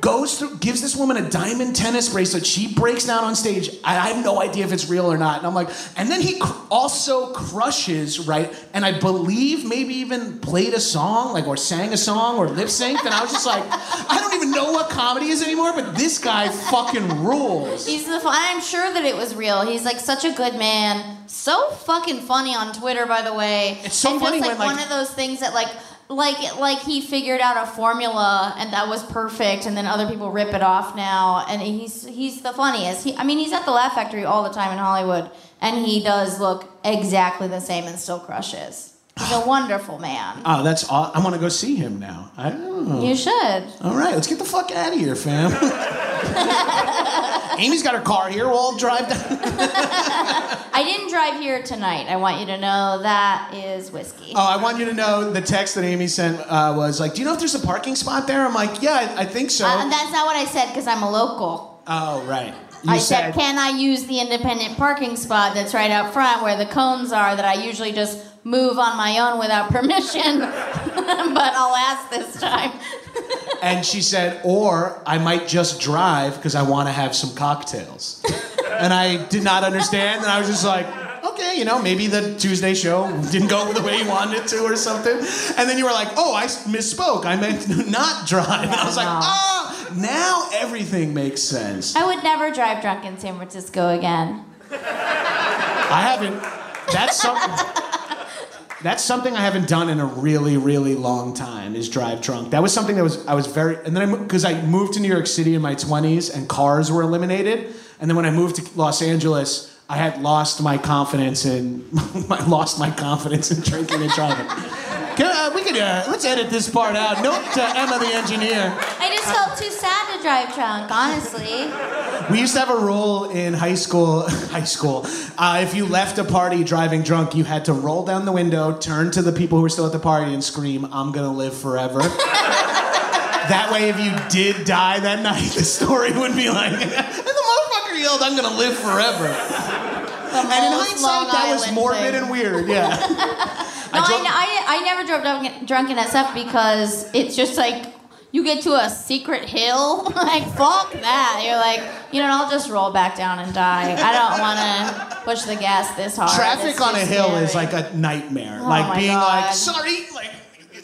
goes through, gives this woman a diamond tennis bracelet. She breaks down on stage. I, I have no idea if it's real or not. And I'm like, and then he cr- also crushes, right? And I believe maybe even played a song, like, or sang a song or lip synced. And I was just like, I don't even know what comedy is anymore, but this guy fucking rules. He's the, I'm sure that it was real. He's like such a good man. So fucking funny on Twitter, by the way. It's so and funny just, like, when, like, one of those things that, like, Like like he figured out a formula and that was perfect, and then other people rip it off now, and he's he's the funniest. He, I mean, he's at the Laugh Factory all the time in Hollywood, and he does look exactly the same and still crushes. He's a wonderful man. Oh, that's aw- I want to go see him now. I don't know. You should. All right, let's get the fuck out of here, fam. Amy's got her car here. We'll all drive down. I didn't drive here tonight. I want you to know that is whiskey. Oh, I want you to know the text that Amy sent uh, was like, do you know if there's a parking spot there? I'm like, yeah, I, I think so. Uh, and that's not what I said because I'm a local. Oh, right. You I said, said, can I use the independent parking spot that's right out front where the cones are that I usually just move on my own without permission, but I'll ask this time. And she said, or I might just drive because I want to have some cocktails. and I did not understand, and I was just like, okay, you know, maybe the Tuesday show didn't go the way you wanted it to or something. And then you were like, oh, I misspoke. I meant not drive. Yeah, and I was no. like, ah, oh, now everything makes sense. I would never drive drunk in San Francisco again. I haven't. That's something. That's something I haven't done in a really, really long time, is drive drunk. That was something that was, I was very, and then I, because I moved to New York City in my twenties and cars were eliminated. And then when I moved to Los Angeles, I had lost my confidence in, I lost my confidence in drinking and driving. Can, uh, we could, uh, let's edit this part out. Note to Emma the engineer. I just felt too sad to drive drunk, honestly. We used to have a rule in high school, high school, uh, if you left a party driving drunk, you had to roll down the window, turn to the people who were still at the party and scream, "I'm gonna live forever." That way, if you did die that night, the story would be like, and the motherfucker yelled, "I'm gonna live forever." And in hindsight, that was morbid and weird, yeah. No, I, drove- I, I, I never drove drunk, drunk in S F because it's just like, you get to a secret hill, like, fuck that. You're like, you know, I'll just roll back down and die. I don't want to push the gas this hard. Traffic on a hill scary. is like a nightmare. Oh, like, being God. like, sorry, like,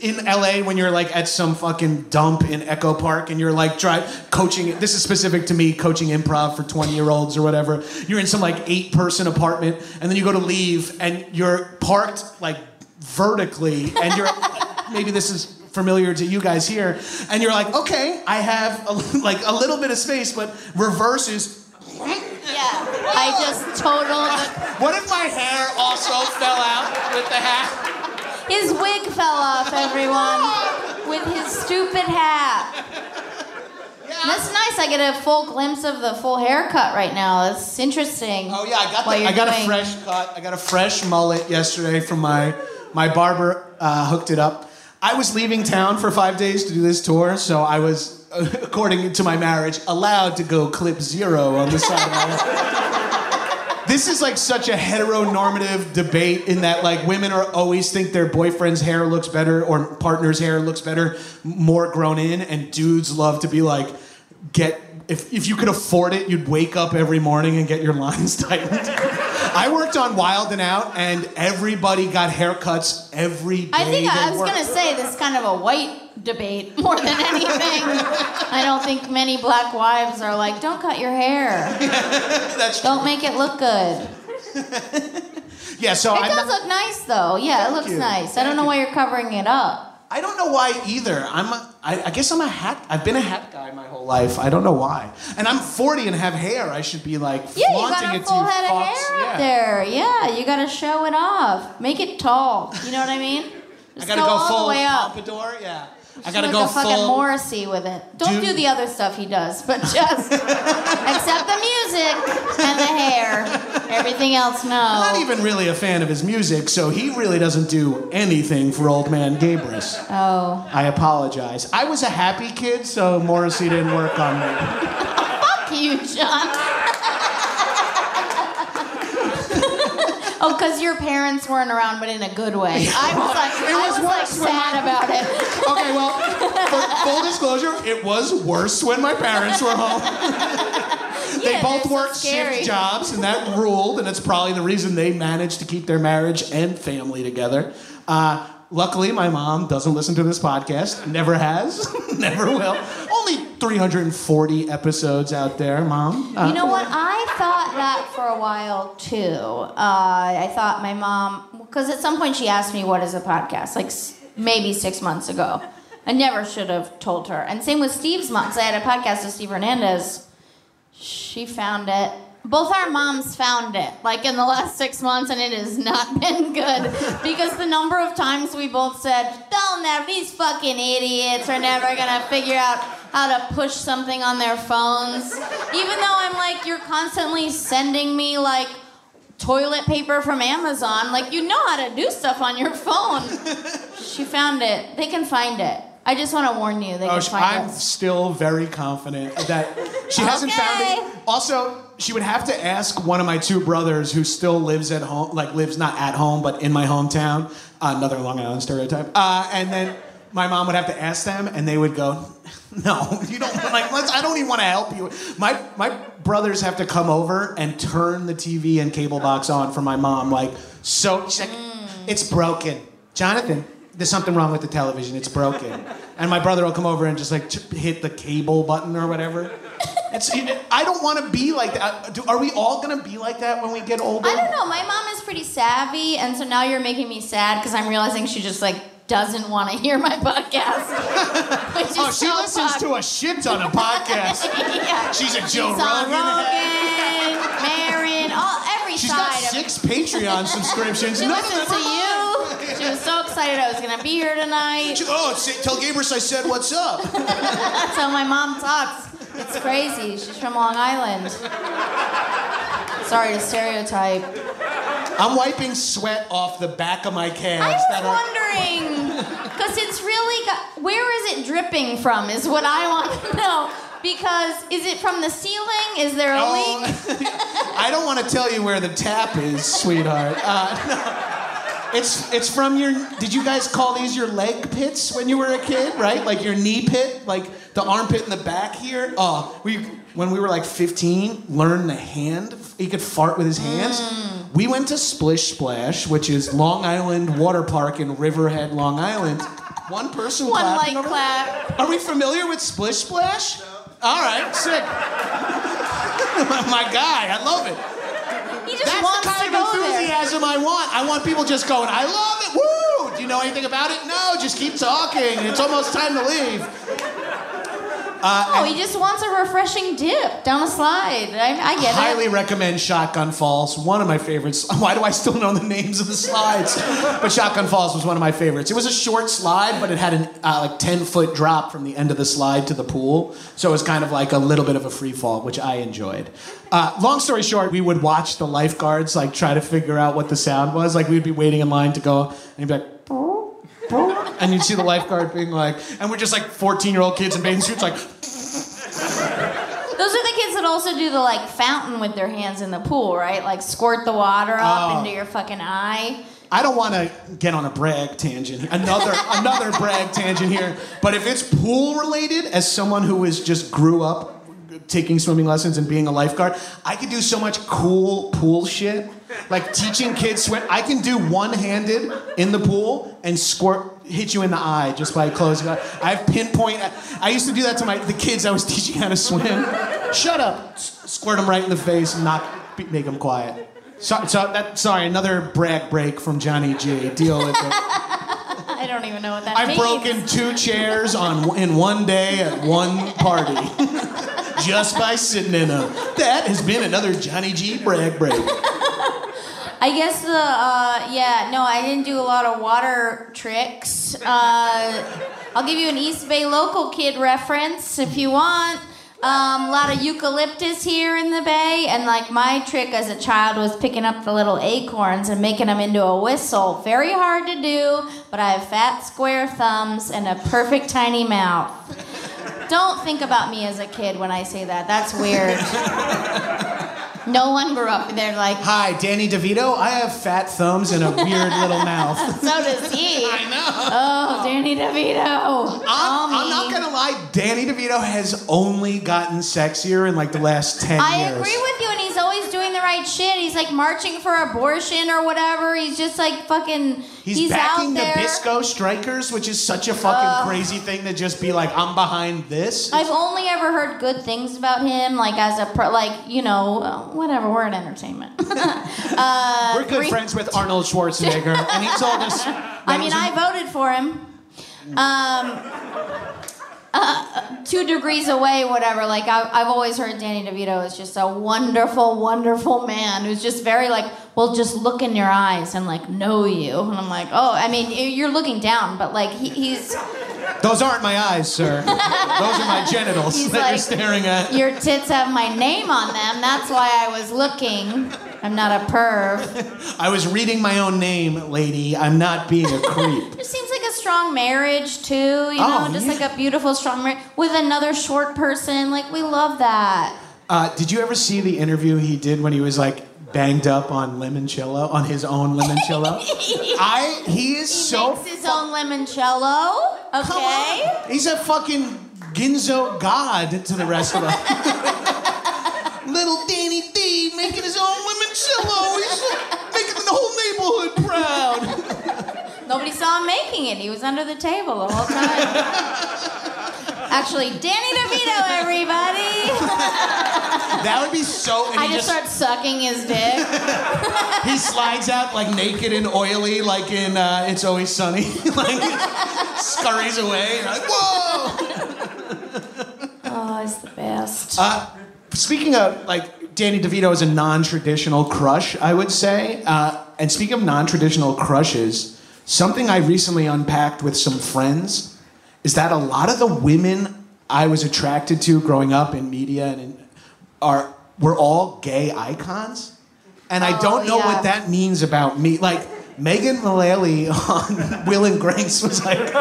in L A when you're like at some fucking dump in Echo Park and you're like drive coaching, this is specific to me, coaching improv for twenty year olds or whatever. You're in some like eight person apartment and then you go to leave and you're parked like vertically and you're, maybe this is familiar to you guys here, and you're like, okay, I have a, like a little bit of space, but reverse is... Yeah, I just totaled... What if my hair also fell out with the hat? His wig fell off, everyone, with his stupid hat. Yeah. That's nice. I get a full glimpse of the full haircut right now. That's interesting. Oh, yeah, I got, the, I got doing... a fresh cut. I got a fresh mullet yesterday from my, my barber. Uh, hooked it up. I was leaving town for five days to do this tour, so I was, according to my marriage, allowed to go clip zero on the side of my head. This is like such a heteronormative debate in that like women are always think their boyfriend's hair looks better or partner's hair looks better, more grown in, and dudes love to be like, get if if you could afford it, you'd wake up every morning and get your lines tightened. I worked on Wild and Out, and everybody got haircuts every day. I think I was gonna say this is kind of a white debate more than anything. I don't think many black wives are like, don't cut your hair. That's don't true. Make it look good. Yeah, so it I'm does not... look nice though. Yeah, Thank it looks you. nice. Thank I don't know you. why you're covering it up. I don't know why either. I'm. A, I, I guess I'm a hat. I've been a hat guy my whole life. I don't know why. And I'm forty and have hair. I should be like yeah, flaunting it to you. Yeah, you got a full head of hair yeah. up there. Yeah, you got to show it off. Make it tall. You know what I mean? Just I gotta go, go full pompadour. Yeah. I gotta go, go full fucking Morrissey with it. Don't do, do the other stuff he does, but just accept the music and the hair. Everything else, no. I'm not even really a fan of his music, so he really doesn't do anything for old man Gabrus. Oh. I apologize. I was a happy kid, so Morrissey didn't work on me. Oh, fuck you, John. Oh, because your parents weren't around, but in a good way. I was like, it I was, was like sad my... about it. Okay, well, full disclosure, it was worse when my parents were home. They yeah, both worked so shift jobs, and that ruled, and it's probably the reason they managed to keep their marriage and family together. Uh, luckily, my mom doesn't listen to this podcast. Never has. Never will. Only three hundred forty episodes out there, Mom. Uh, you know what? I thought that for a while, too. Uh, I thought my mom... Because at some point she asked me, what is a podcast? Like, s- maybe six months ago. I never should have told her. And same with Steve's mom. Because I had a podcast with Steve Hernandez. She found it. Both our moms found it, like, in the last six months, and it has not been good. Because the number of times we both said, they'll never, these fucking idiots are never gonna figure out how to push something on their phones. Even though I'm like, you're constantly sending me, like, toilet paper from Amazon. Like, you know how to do stuff on your phone. She found it. They can find it. I just want to warn you, they oh, can find I'm it. I'm still very confident that she hasn't okay. found it. Also... She would have to ask one of my two brothers who still lives at home, like lives not at home, but in my hometown, another Long Island stereotype. Uh, and then my mom would have to ask them, and they would go, No, you don't. Like, let's, I don't even want to help you. My my brothers have to come over and turn the T V and cable box on for my mom. Like, so check, mm. it's broken, Jonathan. There's something wrong with the television. It's broken. And my brother will come over and just like hit the cable button or whatever. It's, it, I don't want to be like that. Do, are we all going to be like that when we get older? I don't know. My mom is pretty savvy, and so now you're making me sad because I'm realizing she just like doesn't want to hear my podcast. Which is oh, she so listens fun. to a shit ton of podcasts. Yeah. She's a Joe She's Rogan. Rogan, Marin, all every She's side. She's got six of Patreon subscriptions. She listens to you. She was so excited I was going to be here tonight. She, oh, say, tell Gabrus I said what's up. That's how my mom talks. It's crazy. She's from Long Island. Sorry to stereotype. I'm wiping sweat off the back of my calves. I was that wondering, because it's really... Got, where is it dripping from is what I want to know. Because is it from the ceiling? Is there a oh, leak? I don't want to tell you where the tap is, sweetheart. Uh, no. It's it's from your... Did you guys call these your leg pits when you were a kid, right? Like your knee pit, like the armpit in the back here. Oh, we when we were like fifteen, learned the hand. He could fart with his hands. Mm. We went to Splish Splash, which is Long Island Water Park in Riverhead, Long Island. One person One clapping. One light clap. There. Are we familiar with Splish Splash? No. All right, sick. My guy, I love it. That's the kind of enthusiasm there. I want. I want people just going, I love it, woo! Do you know anything about it? No, just keep talking. It's almost time to leave. Uh, oh, he just wants a refreshing dip down a slide. I, I get highly it. Highly recommend Shotgun Falls. One of my favorites. Why do I still know the names of the slides? But Shotgun Falls was one of my favorites. It was a short slide, but it had an uh, like ten-foot drop from the end of the slide to the pool. So it was kind of like a little bit of a free fall, which I enjoyed. Uh, long story short, we would watch the lifeguards like try to figure out what the sound was. Like we'd be waiting in line to go, and he'd be like, and you'd see the lifeguard being like, and we're just like fourteen-year-old kids in bathing suits like... Those are the kids that also do the like fountain with their hands in the pool, right? Like squirt the water up oh. into your fucking eye. I don't want to get on a brag tangent. Another another brag tangent here. But if it's pool-related, as someone who is just grew up taking swimming lessons and being a lifeguard, I could do so much cool pool shit. Like teaching kids swim. I can do one-handed in the pool and squirt, hit you in the eye just by closing up. I have pinpoint. I used to do that to my the kids I was teaching how to swim. Shut up. S- squirt them right in the face and not make them quiet. So, so that, sorry, another brag break from Johnny G. Deal with it. I don't even know what that I've means. I've broken two chairs on in one day at one party. Just by sitting in them. That has been another Johnny G. brag break. I guess the, uh, yeah, no, I didn't do a lot of water tricks. Uh, I'll give you an East Bay local kid reference if you want. Um, a lot of eucalyptus here in the Bay, and like my trick as a child was picking up the little acorns and making them into a whistle. Very hard to do, but I have fat square thumbs and a perfect tiny mouth. Don't think about me as a kid when I say that. That's weird. No one grew up and they're like... Hi, Danny DeVito, I have fat thumbs and a weird little mouth. So does he. I know. Oh, Danny DeVito. I'm, I'm not going to lie, Danny DeVito has only gotten sexier in like the last ten I years. I agree with you, and he's always doing the right shit. He's like marching for abortion or whatever. He's just like fucking... He's, he's backing out there. Nabisco Strikers, which is such a fucking uh, crazy thing to just be like, I'm behind this. I've only ever heard good things about him, like as a... Pro, like, you know... Whatever, we're in entertainment. uh, we're good re- friends with Arnold Schwarzenegger, and he told us... I mean, I voted for him. Um, uh, two degrees away, whatever. Like, I, I've always heard Danny DeVito is just a wonderful, wonderful man who's just very like, well, just look in your eyes and, like, know you. And I'm like, oh, I mean, you're looking down, but, like, he, he's... Those aren't my eyes, sir. Those are my genitals He's that like, you're staring at. Your tits have my name on them. That's why I was looking. I'm not a perv. I was reading my own name, lady. I'm not being a creep. It seems like a strong marriage, too. You oh, know, just yeah. like a beautiful, strong marriage with another short person. Like, we love that. Uh, did you ever see the interview he did when he was, like, banged up on limoncello, on his own limoncello? I, he is he so... He makes his fu- own limoncello? Okay. He's a fucking Ginzo God to the restaurant. Little Danny D making his own limoncello. He's making the whole neighborhood proud. Nobody saw him making it. He was under the table the whole time. Actually, Danny DeVito, everybody! That would be so... I just, just start sucking his dick. He slides out, like, naked and oily, like in uh, It's Always Sunny. Like, scurries away. Like, whoa! Oh, he's the best. Uh, speaking of, like, Danny DeVito is a non-traditional crush, I would say. Uh, and speaking of non-traditional crushes, something I recently unpacked with some friends... is that a lot of the women I was attracted to growing up in media and in, are were all gay icons, and I don't know oh, yeah. what that means about me. Like Megan Mullally on Will and Grace was like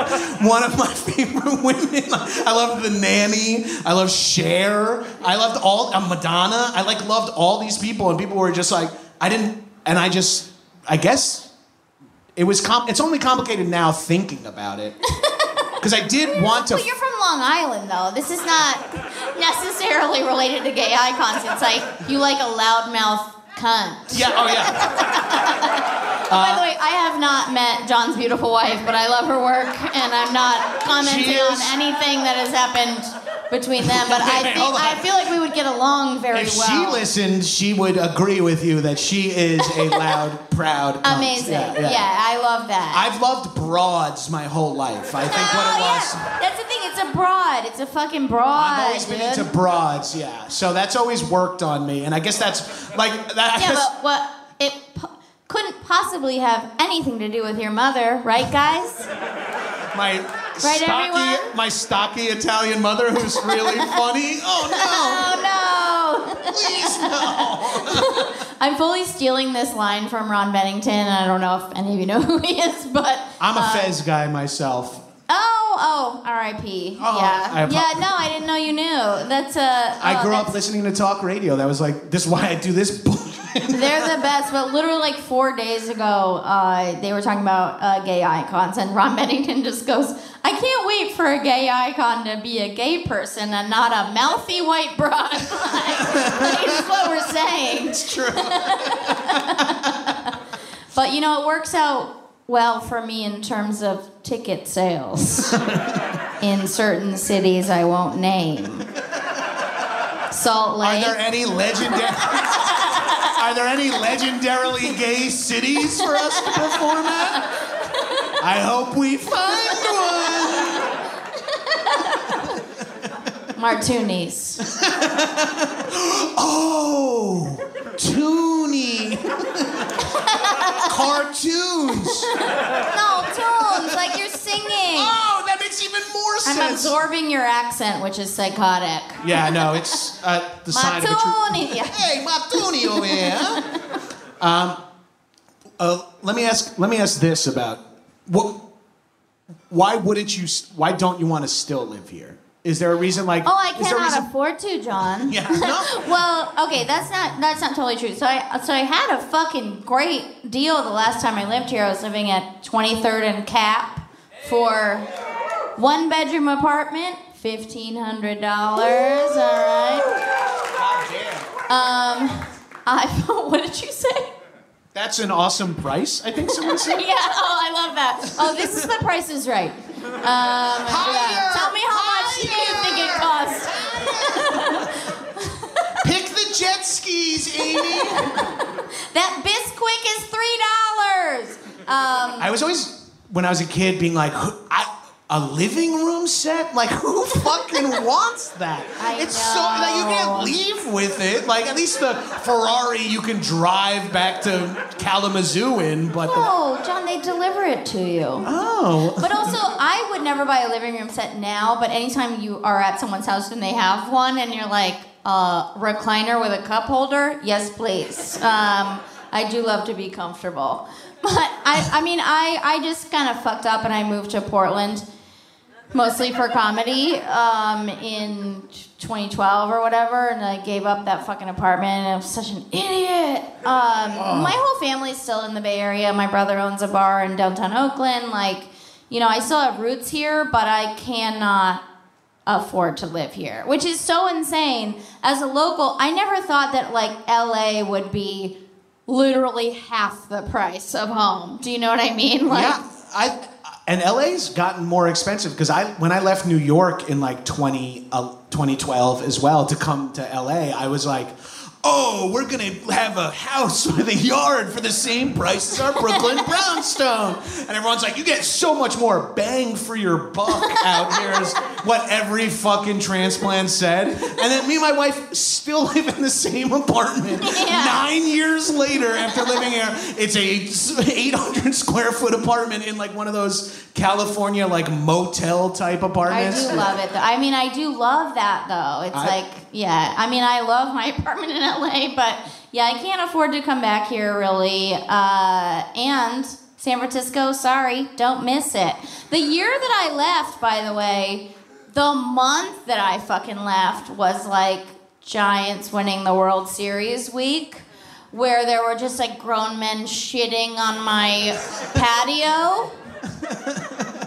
one of my favorite women. I loved The Nanny. I loved Cher. I loved all uh, Madonna. I like loved all these people, and people were just like I didn't, and I just I guess it was. Com- it's only complicated now thinking about it. Because I did want to... Well, you're from Long Island, though. This is not necessarily related to gay icons. It's like, you like a loudmouth cunt. Yeah, oh yeah. uh, By the way, I have not met John's beautiful wife, but I love her work, and I'm not commenting on anything that has happened... between them, but I think, I feel like we would get along very if well. If she listened, she would agree with you that she is a loud, proud cunt. Amazing. Yeah, yeah. yeah, I love that. I've loved broads my whole life. I think oh, what it yeah. was... That's the thing, it's a broad. It's a fucking broad, I've always dude. been into broads, yeah. So that's always worked on me, and I guess that's, like... That, yeah, guess, but what... It po- couldn't possibly have anything to do with your mother, right, guys? My, right, stocky, my stocky Italian mother who's really funny. Oh, no. Oh, no. Please, no. I'm fully stealing this line from Ron Bennington. I don't know if any of you know who he is, but... I'm a uh, Fez guy myself. Oh, oh, R I P Oh, yeah. Yeah, no, I didn't know you knew. That's uh, I oh, grew that's... up listening to talk radio. That was like, this is why I do this bullshit. They're the best, but literally like four days ago, uh, they were talking about uh, gay icons, and Ron Bennington just goes, I can't wait for a gay icon to be a gay person and not a mouthy white broad. Like, that's what we're saying. It's true. But, you know, it works out well for me in terms of ticket sales in certain cities I won't name. Salt Lake. Are there any legendary... Are there any legendarily gay cities for us to perform at? I hope we find one. Martuni's. Oh, Toonie. Cartoons. No, tunes, like you're singing. Oh, that makes even more sense. I'm absorbing your accent, which is psychotic. Yeah, no, it's uh, the sign of a true... Hey, Martuni over here. um, uh, let me ask. Let me ask this about what? Why wouldn't you? Why don't you want to still live here? Is there a reason? Like, oh, I cannot afford to, John. Yeah. No. Well, okay, that's not that's not totally true. So I so I had a fucking great deal the last time I lived here. I was living at twenty-third and Cap for one bedroom apartment. fifteen hundred dollars, all right. Um, I, what did you say? That's an awesome price, I think someone said. Yeah, oh, I love that. Oh, this is The Price is Right. Um, yeah. Tell me how much do you think it costs? Pick the jet skis, Amy. That Bisquick is three dollars. Um, I was always, when I was a kid, being like, I... A living room set? Like, who fucking wants that? I it's know. so like, you can't leave with it. Like, at least the Ferrari you can drive back to Kalamazoo in, but no, the... John, they deliver it to you. Oh. But also, I would never buy a living room set now. But anytime you are at someone's house and they have one, and you're like, uh, recliner with a cup holder? Yes, please. Um, I do love to be comfortable. But I, I mean, I, I just kind of fucked up, and I moved to Portland. Mostly for comedy, um, in twenty twelve or whatever, and I gave up that fucking apartment, and I was such an idiot. Um, oh. My whole family's still in the Bay Area. My brother owns a bar in downtown Oakland. Like, you know, I still have roots here, but I cannot afford to live here, which is so insane. As a local, I never thought that like L A would be literally half the price of home. Do you know what I mean? Like, yeah, I, and L A's gotten more expensive because I when I left New York in like twenty twelve as well to come to L A, I was like, oh, we're gonna have a house with a yard for the same price as our Brooklyn brownstone. And everyone's like, you get so much more bang for your buck out here, is what every fucking transplant said. And then me and my wife still live in the same apartment. Yeah. Nine years later after living here, it's a eight hundred square foot apartment in like one of those California like motel type apartments. I do love it though. I mean, I do love that though. It's I, like, yeah, I mean, I love my apartment in L A, but yeah, I can't afford to come back here really. Uh, and San Francisco, sorry, don't miss it. The year that I left, by the way, the month that I fucking left was like Giants winning the World Series week, where there were just like grown men shitting on my patio.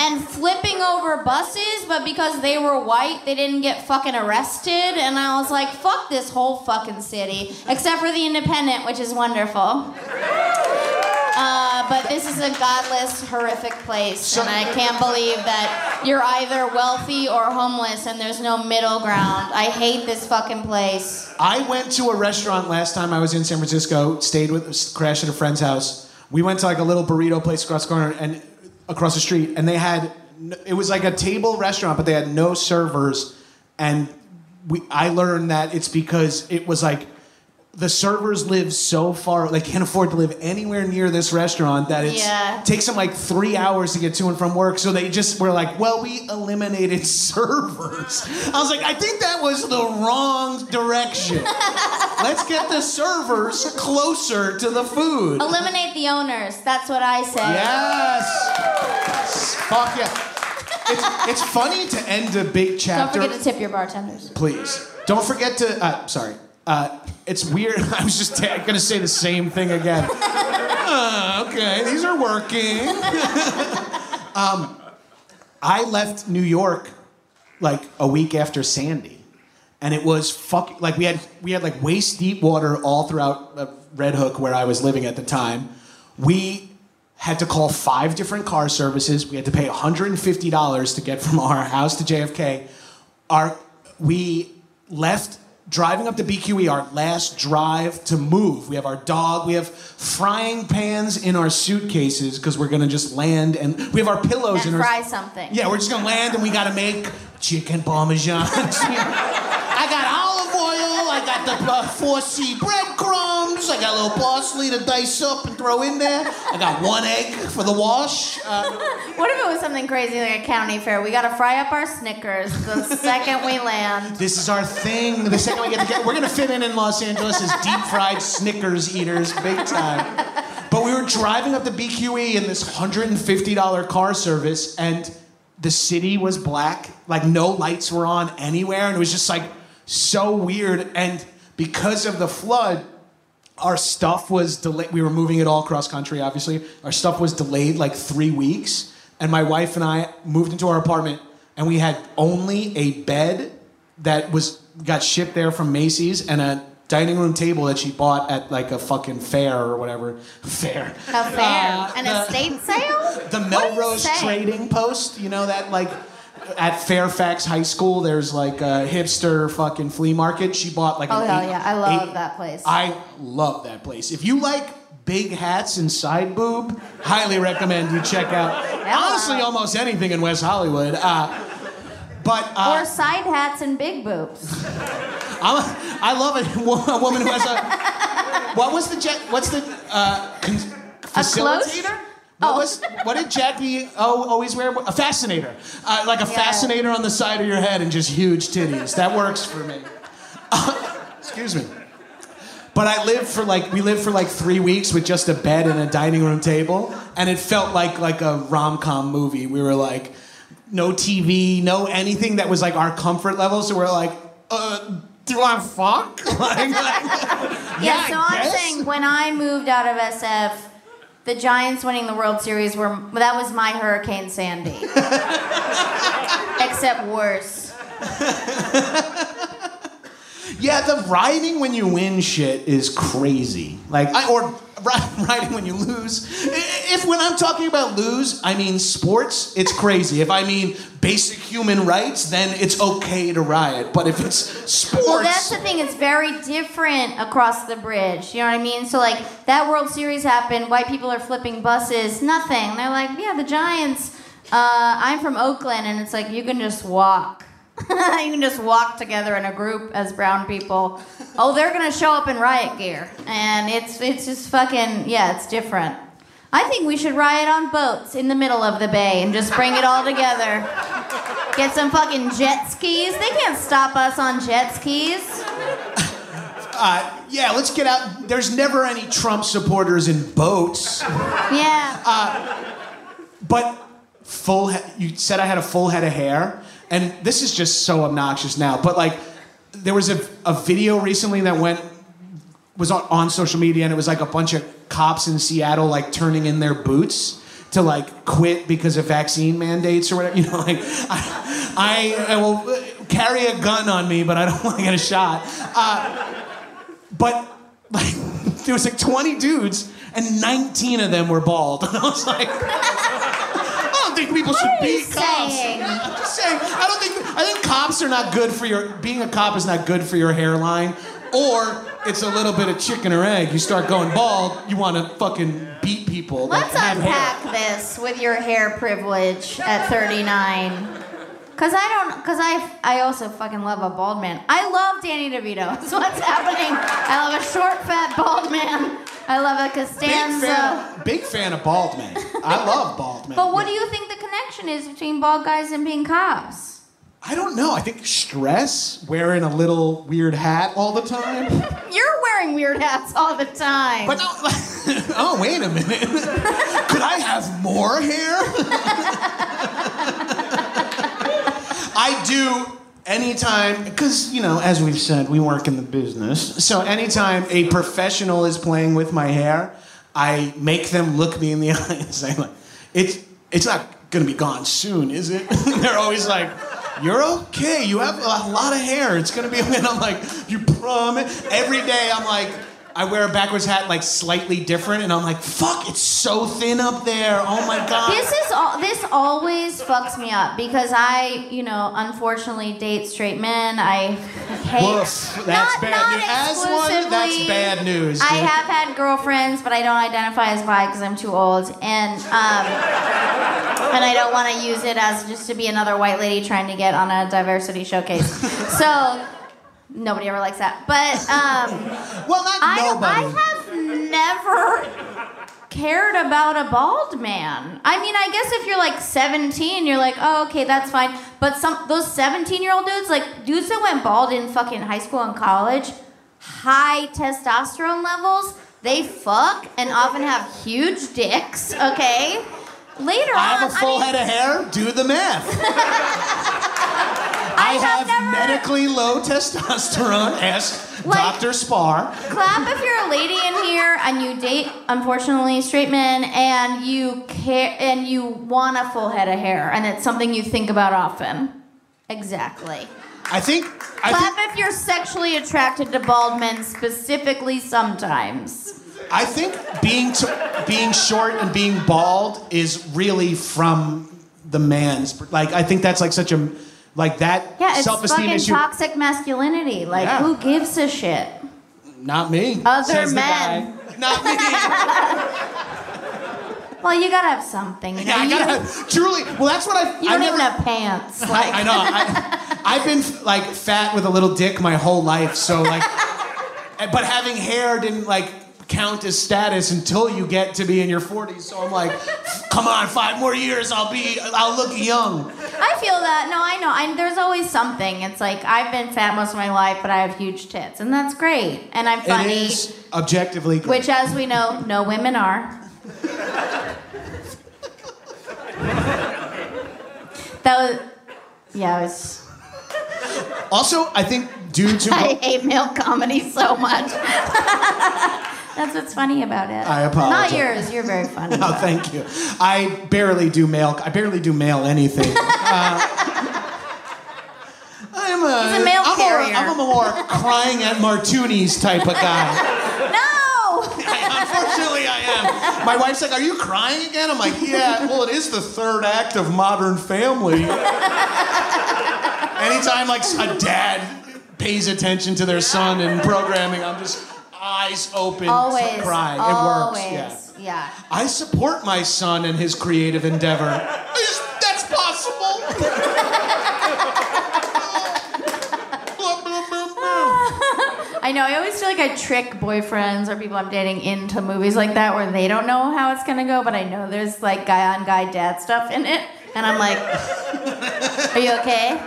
And flipping over buses, but because they were white, they didn't get fucking arrested. And I was like, fuck this whole fucking city. Except for The Independent, which is wonderful. Uh, but this is a godless, horrific place. So, and I can't believe that you're either wealthy or homeless and there's no middle ground. I hate this fucking place. I went to a restaurant last time I was in San Francisco, stayed with, crashed at a friend's house. We went to like a little burrito place across the corner, and across the street, and they had, it was like a table restaurant, but they had no servers, and we, I learned that it's because it was like, the servers live so far, they can't afford to live anywhere near this restaurant that it yeah. takes them like three hours to get to and from work, so they just were like, well, we eliminated servers. I was like, I think that was the wrong direction. Let's get the servers closer to the food. Eliminate the owners, that's what I say. Yes! Fuck yeah. It's, it's funny to end a big chapter. Don't forget to tip your bartenders. Please. Don't forget to, uh, sorry. Uh, it's weird. I was just t- gonna say the same thing again. uh, okay, these are working. um, I left New York like a week after Sandy, and it was fucking like we had we had like waist deep water all throughout uh, Red Hook, where I was living at the time. We had to call five different car services. We had to pay one hundred fifty dollars to get from our house to J F K. Our we left. Driving up to B Q E, our last drive to move. We have our dog, we have frying pans in our suitcases because we're gonna just land, and we have our pillows and in our- fry something. Yeah, we're just gonna land and we gotta make chicken parmesan. I got olive oil, I got the uh, four C breadcrumbs, I got a little parsley to dice up and throw in there. I got one egg for the wash. Uh, what if it was something crazy like a county fair? We gotta fry up our Snickers the second we land. This is our thing. The second we get together, we're gonna fit in in Los Angeles as deep fried Snickers eaters, big time. But we were driving up to B Q E in this one hundred fifty dollars car service, and the city was black, like no lights were on anywhere, and it was just like so weird. And because of the flood, our stuff was delayed. We were moving it all cross country, obviously. Our stuff was delayed like three weeks. And my wife and I moved into our apartment, and we had only a bed that was got shipped there from Macy's and a dining room table that she bought at like a fucking fair or whatever. Fair. A fair. Uh, An the, estate sale? The Melrose Trading Post, you know, that like at Fairfax High School, there's like a hipster fucking flea market. She bought like oh, an hell eight, yeah. I love eight, that place. I love that place. If you like big hats and side boob, highly recommend you check out yeah. honestly almost anything in West Hollywood. Uh, but uh, or side hats and big boobs. I'm, I love a, a woman who has a what was the jet? What's the uh, con- facilitator? What, oh. was, what did Jackie O always wear? A fascinator. Uh, like a yeah. fascinator on the side of your head and just huge titties. That works for me. Uh, excuse me. But I lived for like, we lived for like three weeks with just a bed and a dining room table. And it felt like like a rom-com movie. We were like, no T V, no anything that was like our comfort level. So we're like, uh... do I fuck? like, like, yeah, yeah, so I I'm saying when I moved out of S F, the Giants winning the World Series were, that was my Hurricane Sandy. Except worse. Yeah, the riding when you win shit is crazy. Like, I, or riding when you lose. If when I'm talking about lose, I mean sports, it's crazy. If I mean basic human rights, then it's okay to riot. But if it's sports... Well, that's the thing. It's very different across the bridge. You know what I mean? So, like, that World Series happened. White people are flipping buses. Nothing. They're like, yeah, the Giants. Uh, I'm from Oakland. And it's like, you can just walk. You can just walk together in a group as brown people. Oh, they're going to show up in riot gear. And it's it's just fucking, yeah, it's different. I think we should riot on boats in the middle of the bay and just bring it all together. Get some fucking jet skis. They can't stop us on jet skis. Uh, yeah, let's get out. There's never any Trump supporters in boats. Yeah. Uh, but full. He- you said I had a full head of hair. And this is just so obnoxious now, but like, there was a, a video recently that went, was on, on social media, and it was like a bunch of cops in Seattle like turning in their boots to like quit because of vaccine mandates or whatever. You know, like, I, I, I will carry a gun on me, but I don't want to get a shot. Uh, but like, there was like twenty dudes, and nineteen of them were bald. And I was like... people should be cops. Saying? I'm just saying. I don't think. I think cops are not good for your. Being a cop is not good for your hairline, or it's a little bit of chicken or egg. You start going bald, you want to fucking beat people. Let's like, unpack hair. This with your hair privilege at thirty-nine. Cause I don't. Cause I. I also fucking love a bald man. I love Danny DeVito. That's what's happening. I love a short, fat, bald man. I love a Costanza. Big fan of, big fan of bald men. I love bald men. But what do you think the connection is between bald guys and being cops? I don't know. I think stress, wearing a little weird hat all the time. You're wearing weird hats all the time. But no, oh, wait a minute. Could I have more hair? I do... Anytime, because, you know, as we've said, we work in the business. So anytime a professional is playing with my hair, I make them look me in the eye and say, like, it's, it's not going to be gone soon, is it? They're always like, you're okay. You have a lot of hair. It's going to be, and I'm like, you promise? Every day I'm like, I wear a backwards hat, like, slightly different, and I'm like, fuck, it's so thin up there. Oh, my God. This is all. This always fucks me up, because I, you know, unfortunately date straight men. I hate... Woof, that's not, bad not news. As one, that's bad news. Dude. I have had girlfriends, but I don't identify as bi because I'm too old, and, um, and I don't want to use it as just to be another white lady trying to get on a diversity showcase. So... Nobody ever likes that. But, um... well, not I, nobody. I have never cared about a bald man. I mean, I guess if you're, like, seventeen, you're like, oh, okay, that's fine. But some those seventeen-year-old dudes, like, dudes that went bald in fucking high school and college, high testosterone levels, they fuck and often have huge dicks, okay? Later on... I have on, a full I mean, head of hair. Do the math. I, I have, have never... medically low testosterone, ask like, Doctor Spar. Clap if you're a lady in here and you date, unfortunately, straight men, and you care and you want a full head of hair, and it's something you think about often. Exactly. I think. I Clap think, if you're sexually attracted to bald men, specifically sometimes. I think being t- being short and being bald is really from the man's. Like, I think that's like such a. Like that yeah, self-esteem issue. Yeah, it's fucking toxic masculinity. Like, yeah. Who gives a shit? Not me. Other men. Not me. Well, you gotta have something. You know? Yeah, you I gotta have, have, truly. Well, that's what I. You I don't never, even have pants. Like. I, I know. I, I've been like fat with a little dick my whole life. So like, but having hair didn't like. Count as status until you get to be in your forties. So I'm like, come on, five more years, I'll be, I'll look young. I feel that. No, I know. I'm, there's always something. It's like I've been fat most of my life, but I have huge tits, and that's great. And I'm funny. It is objectively great. Which, as we know, no women are. That was, yeah, it was. Also, I think due to I hate male comedy so much. That's what's funny about it. I apologize. Not yours. You're very funny. No, thank you. I barely do mail. I barely do mail anything. uh, I'm a, He's a mail I'm carrier. A, I'm a more crying at Martuni's type of guy. No! I, unfortunately, I am. My wife's like, are you crying again? I'm like, yeah, well, it is the third act of Modern Family. Anytime, like, a dad pays attention to their son in programming, I'm just eyes open always, to cry. Always. It works. Yeah. yeah. I support my son and his creative endeavor. Is, that's possible. I know, I always feel like I trick boyfriends or people I'm dating into movies like that where they don't know how it's gonna go, but I know there's like guy on guy dad stuff in it, and I'm like, are you okay?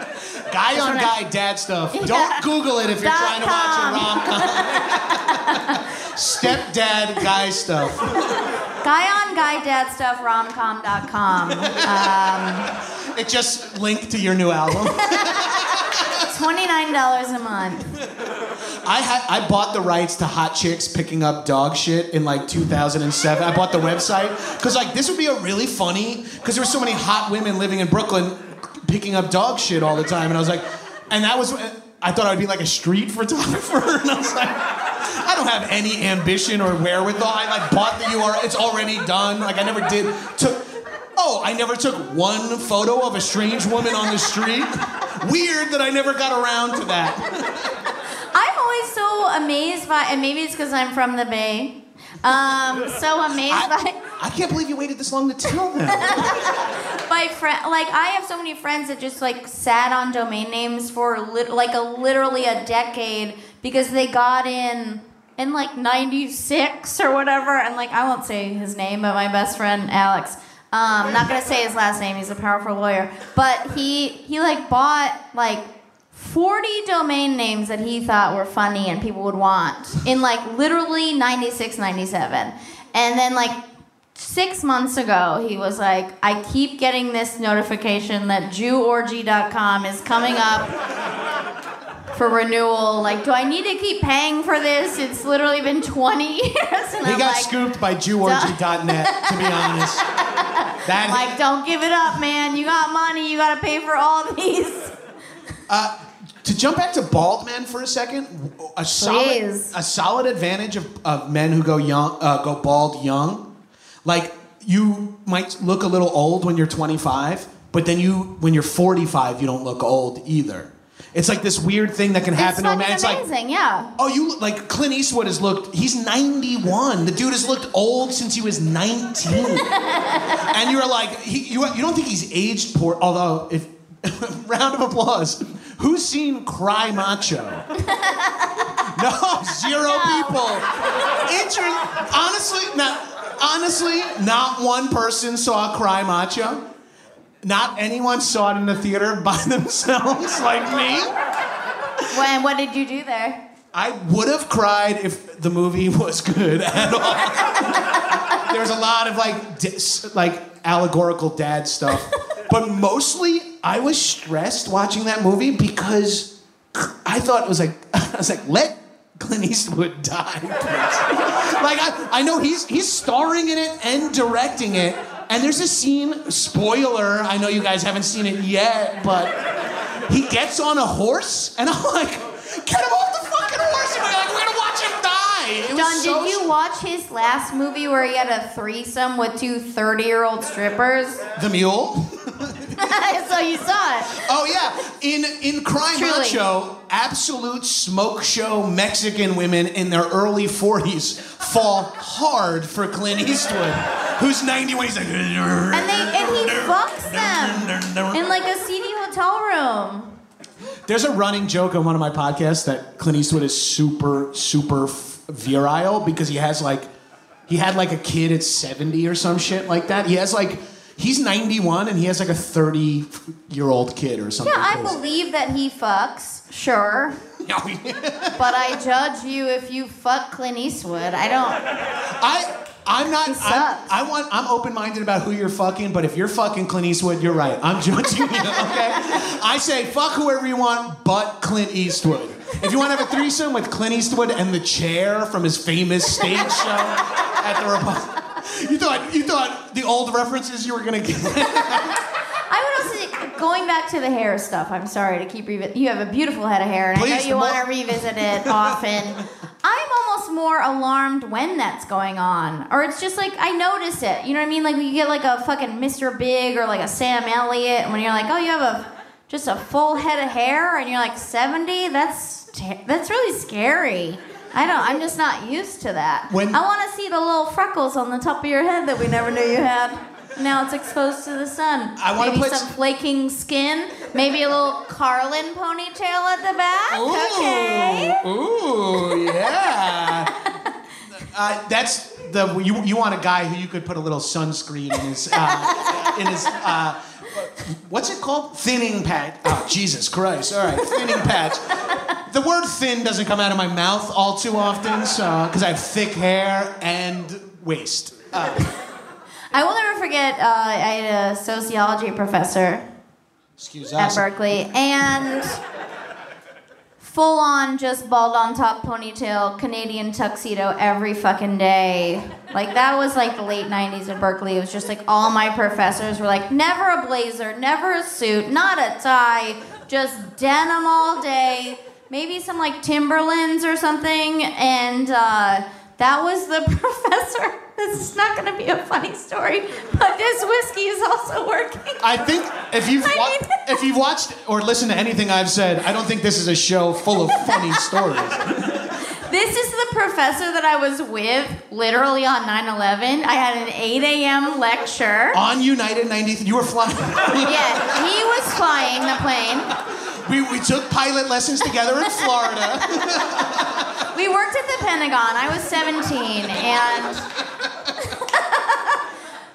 Guy on guy dad stuff. Yeah. Don't Google it if you're Dot trying to watch com. a rom-com. Stepdad guy stuff. Guy on guy dad stuff, romcom dot com. Um, it just linked to your new album. twenty-nine dollars a month. I ha- I bought the rights to hot chicks picking up dog shit in like two thousand seven. I bought the website because like this would be a really funny because there were so many hot women living in Brooklyn picking up dog shit all the time, and I was like, and that was I thought I'd be like a street photographer, and I was like, I don't have any ambition or wherewithal. I like bought the U R L. It's already done. Like I never did took. Oh, I never took one photo of a strange woman on the street. Weird that I never got around to that. I'm always so amazed by, and maybe it's because I'm from the Bay. Um, so amazed I, by. I can't believe you waited this long to tell them. By friend, like I have so many friends that just like sat on domain names for lit- like a literally a decade because they got in. In like ninety-six or whatever, and like I won't say his name, but my best friend Alex. Um, I'm not gonna say his last name. He's a powerful lawyer, but he he like bought like forty domain names that he thought were funny and people would want in like literally ninety-six, ninety-seven, and then like six months ago he was like, I keep getting this notification that Jew orgy dot com is coming up. For renewal, like, do I need to keep paying for this? It's literally been twenty years. And he I'm got like, scooped by Jew orgy dot net, to be honest. That like, is... don't give it up, man. You got money. You got to pay for all these. Uh, to jump back to bald men for a second, a solid, Please. a solid advantage of, of men who go young, uh, go bald young, like you might look a little old when you're twenty-five, but then you, when you're forty-five, you don't look old either. It's like this weird thing that can happen to a man. It's amazing, like, yeah. Oh, you like Clint Eastwood has looked. He's ninety-one. The dude has looked old since he was nineteen. And you're like, he, you you don't think he's aged poor? Although, if round of applause. Who's seen Cry Macho? No, zero no. people. Inter- honestly, not honestly, not one person saw Cry Macho. Not anyone saw it in the theater by themselves, like me. When, what did you do there? I would have cried if the movie was good at all. There's a lot of like, dis, like allegorical dad stuff, but mostly I was stressed watching that movie because I thought it was like I was like let Clint Eastwood die. Like I, I know he's he's starring in it and directing it. And there's a scene, spoiler, I know you guys haven't seen it yet, but he gets on a horse, and I'm like, get him off the fucking horse! We're like, we're gonna watch him die! It John, so did you watch his last movie where he had a threesome with two thirty-year-old strippers? The Mule? So you saw it. Oh, yeah. In in Cry Macho, absolute smoke show Mexican women in their early forties fall hard for Clint Eastwood, who's ninety-one. He's like... And, they, and he fucks them in, like, a seedy hotel room. There's a running joke on one of my podcasts that Clint Eastwood is super, super virile because he has, like... He had, like, a kid at seventy or some shit like that. He has, like... He's ninety-one, and he has like a thirty-year-old kid or something. Yeah, I crazy. believe that he fucks, sure. But I judge you if you fuck Clint Eastwood. I don't. I I'm not. He sucks. I, I want. I'm open-minded about who you're fucking, but if you're fucking Clint Eastwood, you're right. I'm judging you. Okay. I say fuck whoever you want, but Clint Eastwood. If you want to have a threesome with Clint Eastwood and the chair from his famous stage show at the Republic. You thought you thought the old references you were gonna get. I would also, going back to the hair stuff, I'm sorry to keep revi- you have a beautiful head of hair, and Please, I know you want to revisit it often. I'm almost more alarmed when that's going on. Or it's just like, I notice it. You know what I mean? Like, you get like a fucking Mister Big or like a Sam Elliott, and when you're like, oh, you have a just a full head of hair, and you're like seventy? That's, that's really scary. I don't, I'm just not used to that. When, I want to see the little freckles on the top of your head that we never knew you had. Now it's exposed to the sun. I want maybe some flaking skin, maybe a little Carlin ponytail at the back. Ooh, okay. Ooh, yeah. uh, that's the you. You want a guy who you could put a little sunscreen in his uh, in his. Uh, What's it called? Thinning patch. Oh, Jesus Christ. All right, thinning patch. The word thin doesn't come out of my mouth all too often, so because I have thick hair and waist. Uh, I will never forget, uh, I had a sociology professor Excuse at us. Berkeley, and full-on just bald-on-top ponytail, Canadian tuxedo every fucking day. Like, that was like the late nineties at Berkeley. It was just like all my professors were like, never a blazer, never a suit, not a tie, just denim all day, maybe some like Timberlands or something, and uh, that was the professor. This is not going to be a funny story, but this whiskey is also working. I think if you've, wa- mean- if you've watched or listened to anything I've said, I don't think this is a show full of funny stories. This is the professor that I was with literally on nine eleven. I had an eight a.m. lecture. On United ninety-three. You were flying. Yeah, he was flying the plane. We we took pilot lessons together in Florida. We worked at the Pentagon. I was seventeen, and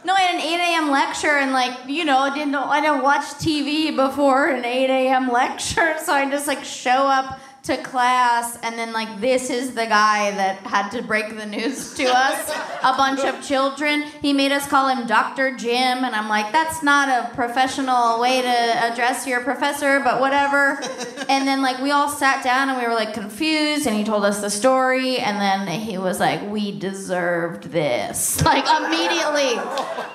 no, I had an eight a.m. lecture, and like you know, I didn't I didn't watch T V before an eight a.m. lecture, so I just like show up to class, and then like this is the guy that had to break the news to us, a bunch of children. He made us call him Doctor Jim, and I'm like, that's not a professional way to address your professor, but whatever. And then like we all sat down and we were like confused, and he told us the story, and then he was like, we deserved this. Like immediately.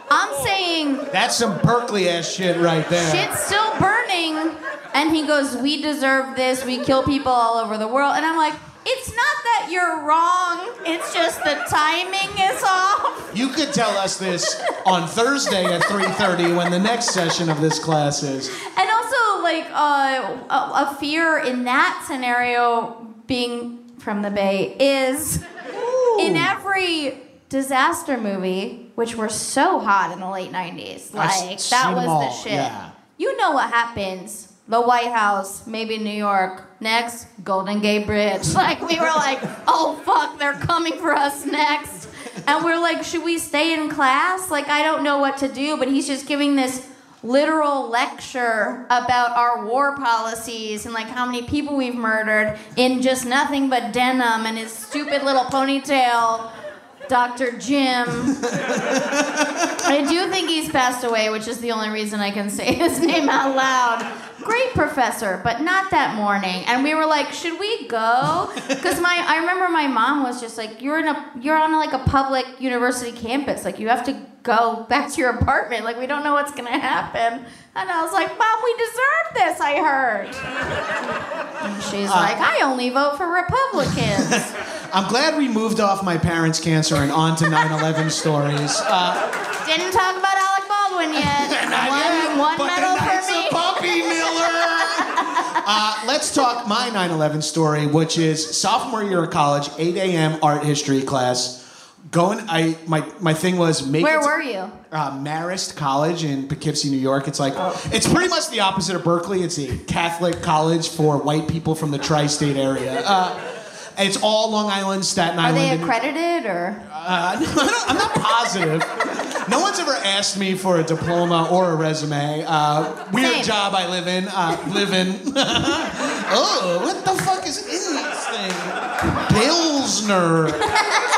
I'm saying that's some Berkeley ass shit right there. Shit's still burning. And he goes, we deserve this, we kill people all over the world. And I'm like, it's not that you're wrong, it's just the timing is off. You could tell us this on Thursday at three thirty when the next session of this class is. And also, like, uh, a, a fear in that scenario, being from the Bay, is Ooh. in every disaster movie, which were so hot in the late nineties. Like, I've that was all. the shit. Yeah. You know what happens. The White House, maybe New York. Next, Golden Gate Bridge. Like, we were like, oh, fuck, they're coming for us next. And we're like, should we stay in class? Like, I don't know what to do, but he's just giving this literal lecture about our war policies and, like, how many people we've murdered in just nothing but denim and his stupid little ponytail. Doctor Jim. I do think he's passed away, which is the only reason I can say his name out loud. Great professor, but not that morning. And we were like, should we go? Because my, I remember my mom was just like, you're in a, you're on like a public university campus. Like you have to go back to your apartment. Like we don't know what's gonna happen. And I was like, Mom, we deserve this, I heard. And she's uh, like, I only vote for Republicans. I'm glad we moved off my parents' cancer and on to nine eleven stories. Uh, Didn't talk about Alec Baldwin yet. one yet, one but medal for me. Puppy Miller. uh, let's talk my nine eleven story, which is sophomore year of college, eight a.m. art history class. Going, I my my thing was make Where it, were you? Uh, Marist College in Poughkeepsie, New York. It's like oh. It's pretty much the opposite of Berkeley. It's a Catholic college for white people from the tri-state area. Uh, it's all Long Island, Staten Island. Are they accredited or? Uh, no, I don't, I'm not positive. No one's ever asked me for a diploma or a resume. Uh, weird Same. job I live in. Uh, live in. Oh, what the fuck is in this thing? Pilsner.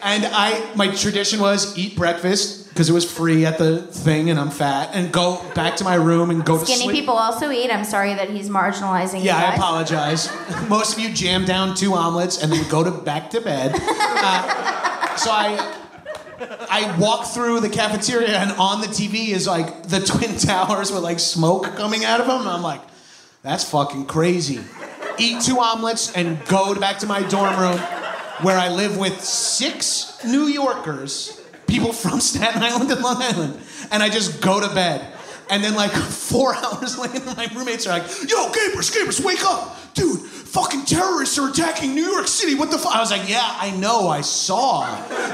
And I, my tradition was eat breakfast because it was free at the thing, and I'm fat, and go back to my room and go Skinny to sleep. Skinny people also eat. I'm sorry that he's marginalizing. Yeah, you guys. I apologize. Most of you jam down two omelets and then go to back to bed. Uh, so I I walk through the cafeteria and on the T V is like the Twin Towers with like smoke coming out of them. And I'm like, that's fucking crazy. Eat two omelets and go back to my dorm room where I live with six New Yorkers, people from Staten Island and Long Island. And I just go to bed. And then like four hours later, my roommates are like, yo, Gabrus, Gabrus, wake up. Dude, fucking terrorists are attacking New York City. What the fuck? I was like, yeah, I know, I saw.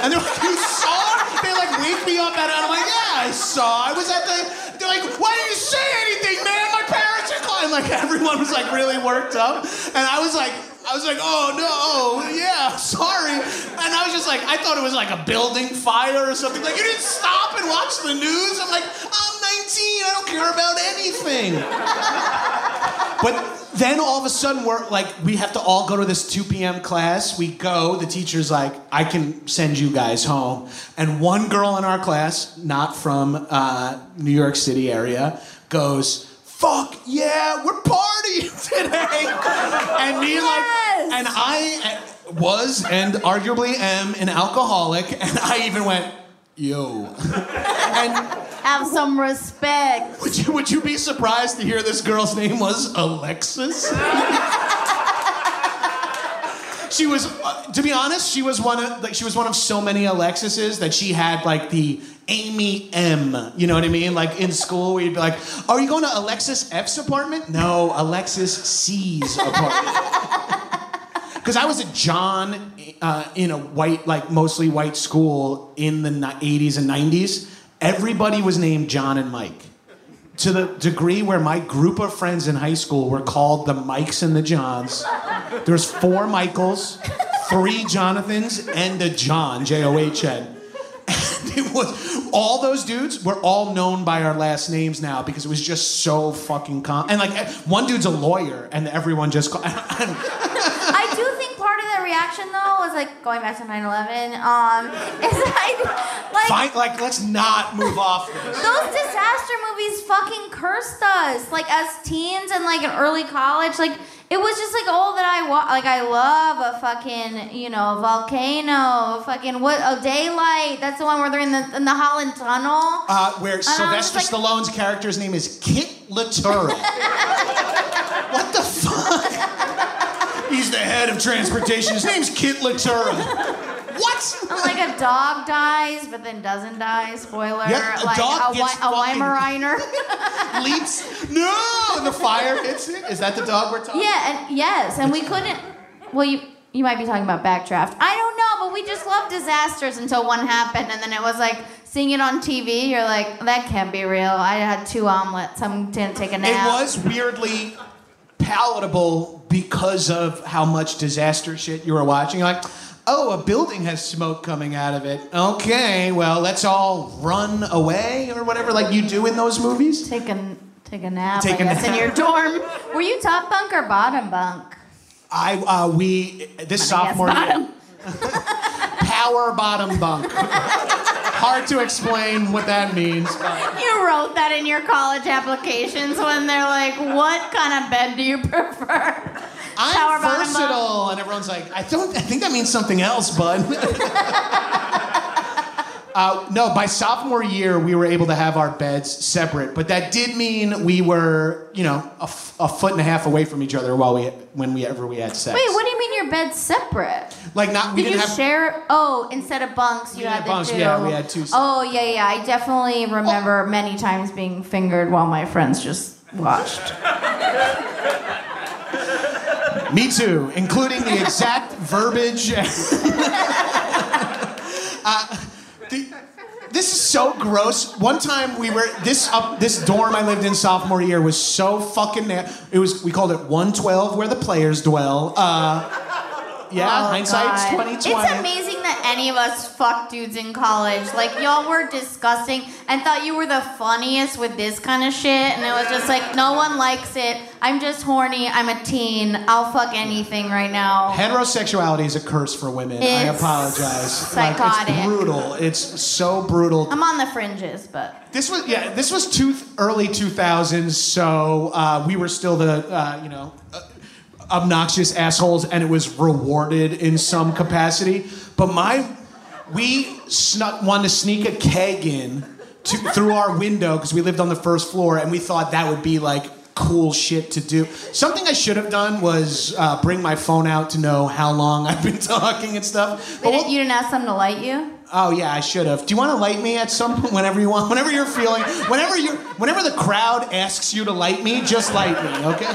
And they're like, you saw? They like wake me up at it. And I'm like, yeah, I saw. I was at the, they're like, why didn't you say anything, man? My parents are calling. Like everyone was like really worked up. And I was like, I was like, oh no, oh, yeah, sorry. And I was just like, I thought it was like a building fire or something. Like, you didn't stop and watch the news? I'm like, I'm nineteen, I don't care about anything. But then all of a sudden we're like, we have to all go to this two p.m. class. We go, the teacher's like, I can send you guys home. And one girl in our class, not from uh, New York City area, goes, fuck yeah, we're partying today. And me, yes. like, and I was and arguably am an alcoholic, and I even went, yo. And have some respect. Would you, would you be surprised to hear this girl's name was Alexis? She was, uh, to be honest, she was one of like she was one of so many Alexises that she had like the Amy M. You know what I mean? Like in school, we'd be like, "Are you going to Alexis F's apartment?" No, Alexis C's apartment. Because I was a John uh, in a white, like mostly white school in the eighties and nineties. Everybody was named John and Mike, to the degree where my group of friends in high school were called the Mikes and the Johns. There's four Michaels, three Jonathans, and a John, J O H N. And it was, all those dudes were all known by our last names now because it was just so fucking com- And like, one dude's a lawyer and everyone just called. I do think part of the reaction though was like, going back to nine eleven, um, is like, like, Fine, like let's not move off this. Those disaster movies fucking cursed us, like as teens and like in early college, like, it was just like all that I want. Like I love a fucking, you know, volcano, fucking what? Oh, Daylight. That's the one where they're in the in the Holland Tunnel. Uh, where and Sylvester like, Stallone's character's name is Kit Laturo. What the fuck? He's the head of transportation. His name's Kit Laturo. What? I'm like a dog dies, but then doesn't die. Spoiler. Yep, a like dog a, gets wi- a Weimaraner leaps. No, and the fire hits it. Is that the dog we're talking? Yeah, and yes, and we couldn't. Well, you you might be talking about Backdraft. I don't know, but we just love disasters until one happened, and then it was like seeing it on T V. You're like, that can't be real. I had two omelets. I'm gonna take a nap. It was weirdly palatable because of how much disaster shit you were watching. You're like, oh, a building has smoke coming out of it. Okay, well, let's all run away or whatever, like you do in those movies. Take a, take a nap, take I a guess, nap. In your dorm. Were you top bunk or bottom bunk? I, uh, we, this I sophomore guess bottom. Year. Power bottom bunk. Hard to explain what that means. But. You wrote that in your college applications when they're like, what kind of bed do you prefer? I'm Power versatile, bottom. And everyone's like, I don't. I think that means something else, bud. uh, no, by sophomore year, we were able to have our beds separate, but that did mean we were, you know, a, f- a foot and a half away from each other while we, whenever we had sex. Wait, what do you mean your bed's separate? Like, not we did didn't you have, share? Oh, instead of bunks, you yeah, had bunks, the two. Yeah, we had two. Oh, yeah, yeah. I definitely remember oh. many times being fingered while my friends just watched. Me too, including the exact verbiage. uh, the, this is so gross. One time we were this up this dorm I lived in sophomore year was so fucking. Na- it was we called it one twelve where the players dwell. Uh, yeah, oh, hindsight's twenty twenty. It's amazing that any of us fuck dudes in college. Like y'all were disgusting and thought you were the funniest with this kind of shit, and it was just like no one likes it. I'm just horny. I'm a teen. I'll fuck anything right now. Heterosexuality is a curse for women. It's I apologize. Psychotic. Like, it's brutal. It's so brutal. I'm on the fringes, but this was yeah. This was two early two thousands, so uh, we were still the uh, you know. Uh, obnoxious assholes, and it was rewarded in some capacity. But my We snuck, wanted to sneak a keg in to, through our window because we lived on the first floor, and we thought that would be like cool shit to do. Something I should have done was uh, bring my phone out to know how long I've been talking and stuff. But didn't, you didn't ask them to light you? Oh yeah, I should have. Do you want to light me at some point? Whenever you want, whenever you're feeling, whenever you, whenever the crowd asks you to light me, just light me, okay?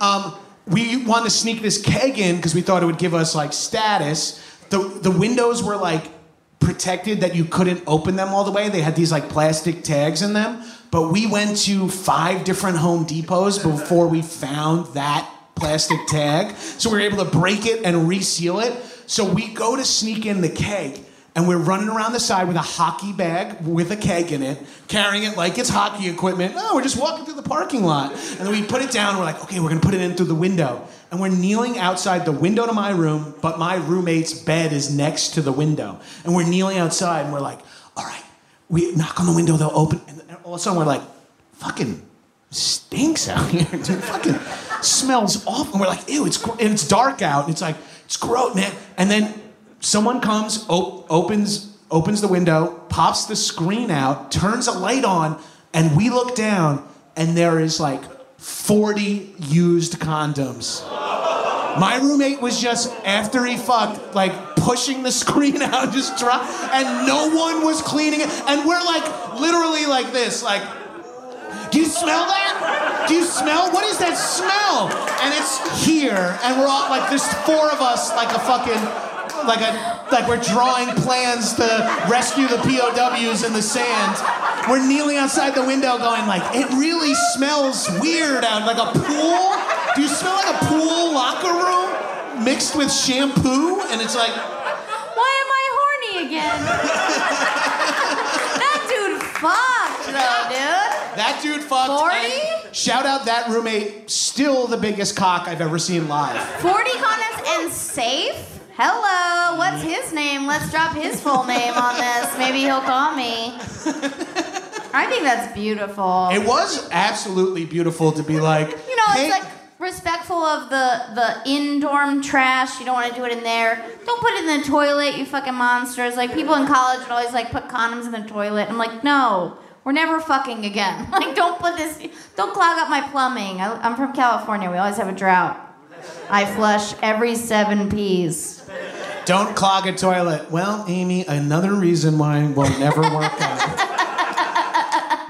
Um, we wanted to sneak this keg in because we thought it would give us like status. The the windows were like protected that you couldn't open them all the way. They had these like plastic tags in them. But we went to five different Home Depots before we found that plastic tag. So we were able to break it and reseal it. So we go to sneak in the keg, and we're running around the side with a hockey bag with a keg in it, carrying it like it's hockey equipment. No, we're just walking through the parking lot. And then we put it down, and we're like, okay, we're gonna put it in through the window. And we're kneeling outside the window to my room, but my roommate's bed is next to the window. And we're kneeling outside, and we're like, all right, we knock on the window, they'll open, and all of a sudden we're like, fucking stinks out here, dude, fucking smells awful. And we're like, ew, it's, and it's dark out, and it's like, it's gross, man. And then someone comes, op- opens, opens the window, pops the screen out, turns a light on, and we look down, and there is like forty used condoms. My roommate was just, after he fucked, like pushing the screen out, just drop, and no one was cleaning it. And we're like, literally like this, like, do you smell that? Do you smell? What is that smell? And it's here, and we're all like, there's four of us, like a fucking, like a, like we're drawing plans to rescue the P O Ws in the sand. We're kneeling outside the window going like, it really smells weird out, like a pool. Do you smell like a pool locker room mixed with shampoo? And it's like, why am I horny again? That dude fucked, though, dude. That dude fucked. Forty? Shout out that roommate, still the biggest cock I've ever seen live. Forty condoms and safe? Hello, what's his name? Let's drop his full name on this. Maybe he'll call me. I think that's beautiful. It was absolutely beautiful to be like, you know, hey, it's like, respectful of the, the in-dorm trash. You don't want to do it in there. Don't put it in the toilet, you fucking monsters. Like, people in college would always, like, put condoms in the toilet. I'm like, no, we're never fucking again. Like, don't put this... Don't clog up my plumbing. I, I'm from California. We always have a drought. I flush every seven P's. Don't clog a toilet. Well, Amy, another reason why we'll never work out.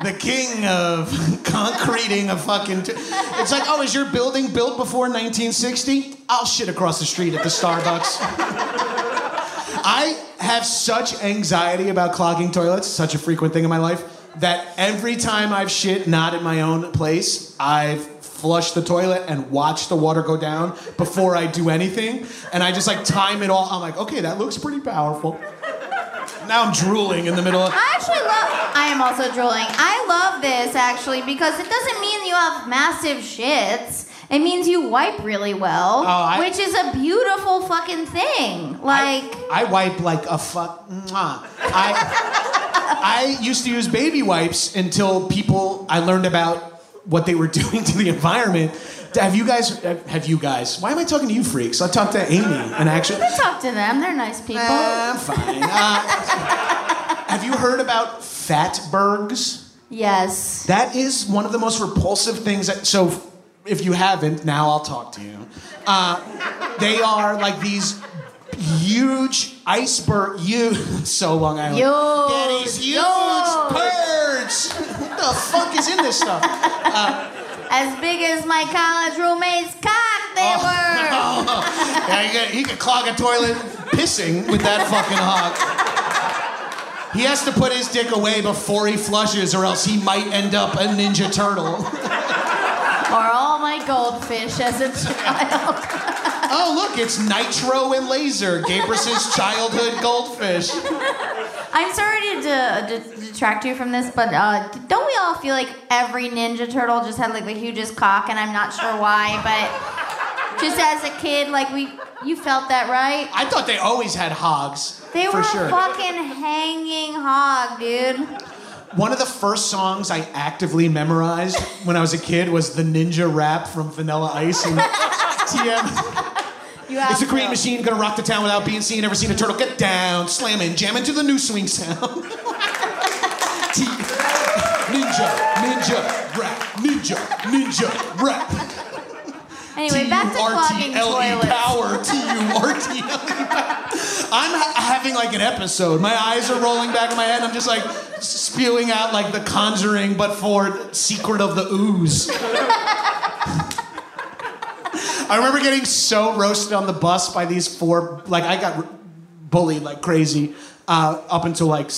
The king of concreting a fucking... T- it's like, oh, is your building built before nineteen sixty? I'll shit across the street at the Starbucks. I have such anxiety about clogging toilets, such a frequent thing in my life, that every time I've shit not at my own place, I've flushed the toilet and watched the water go down before I do anything. And I just, like, time it all. I'm like, okay, that looks pretty powerful. Now I'm drooling in the middle of... I actually love... I am also drooling. I love this, actually, because it doesn't mean you have massive shits. It means you wipe really well, oh, I, which is a beautiful fucking thing. Like... I, I wipe like a fuck... Mwah. I, I used to use baby wipes until people... I learned about what they were doing to the environment. Have you guys... Have you guys... Why am I talking to you freaks? I talked to Amy and actually... You can talk to them. They're nice people. Uh, I'm fine. Uh, have you heard about fatbergs? Yes. That is one of the most repulsive things. That, so if you haven't, now I'll talk to you. Uh, they are like these huge iceberg... You, so Long Island. Yo, these huge yo. Birds. What the fuck is in this stuff? Uh, As big as my college roommate's cock, they oh, were. Oh, oh. Yeah, he, could, he could clog a toilet pissing with that fucking hog. He has to put his dick away before he flushes, or else he might end up a Ninja Turtle. Or all my goldfish as a child. Oh, look, it's Nitro and Laser, Gabrus's childhood goldfish. I'm sorry to, to, to detract you from this, but uh, don't we all feel like every Ninja Turtle just had like the hugest cock, and I'm not sure why, but just as a kid, like we, you felt that, right? I thought they always had hogs. They for were sure. A fucking hanging hog, dude. One of the first songs I actively memorized when I was a kid was the Ninja Rap from Vanilla Ice and T M. You have it's a green to. machine, gonna rock the town without being seen. Never seen a turtle get down, slamming, jamming to the new swing sound. T- ninja, ninja, rap, ninja, ninja, rap. Anyway, back to clogging toilets. Power, T U R T L E power. I'm ha- having like an episode. My eyes are rolling back in my head. I'm just like spewing out like The Conjuring, but for Secret of the Ooze. I remember getting so roasted on the bus by these four, like I got bullied like crazy uh, up until like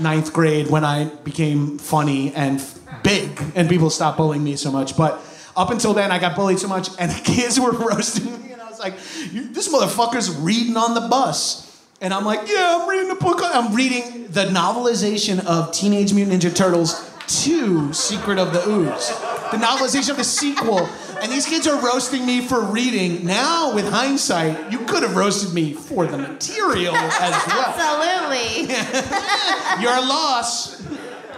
ninth grade when I became funny and big and people stopped bullying me so much. But up until then I got bullied so much and the kids were roasting me and I was like, this motherfucker's reading on the bus. And I'm like, yeah, I'm reading the book. I'm reading the novelization of Teenage Mutant Ninja Turtles two, Secret of the Ooze. The novelization of the sequel. And these kids are roasting me for reading. Now, with hindsight, you could have roasted me for the material as well. Absolutely. You're a loss.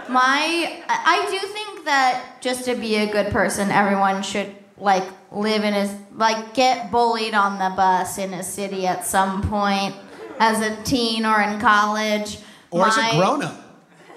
My, I do think that just to be a good person, everyone should, like, live in a, like, get bullied on the bus in a city at some point as a teen or in college. Or my, as a grown-up.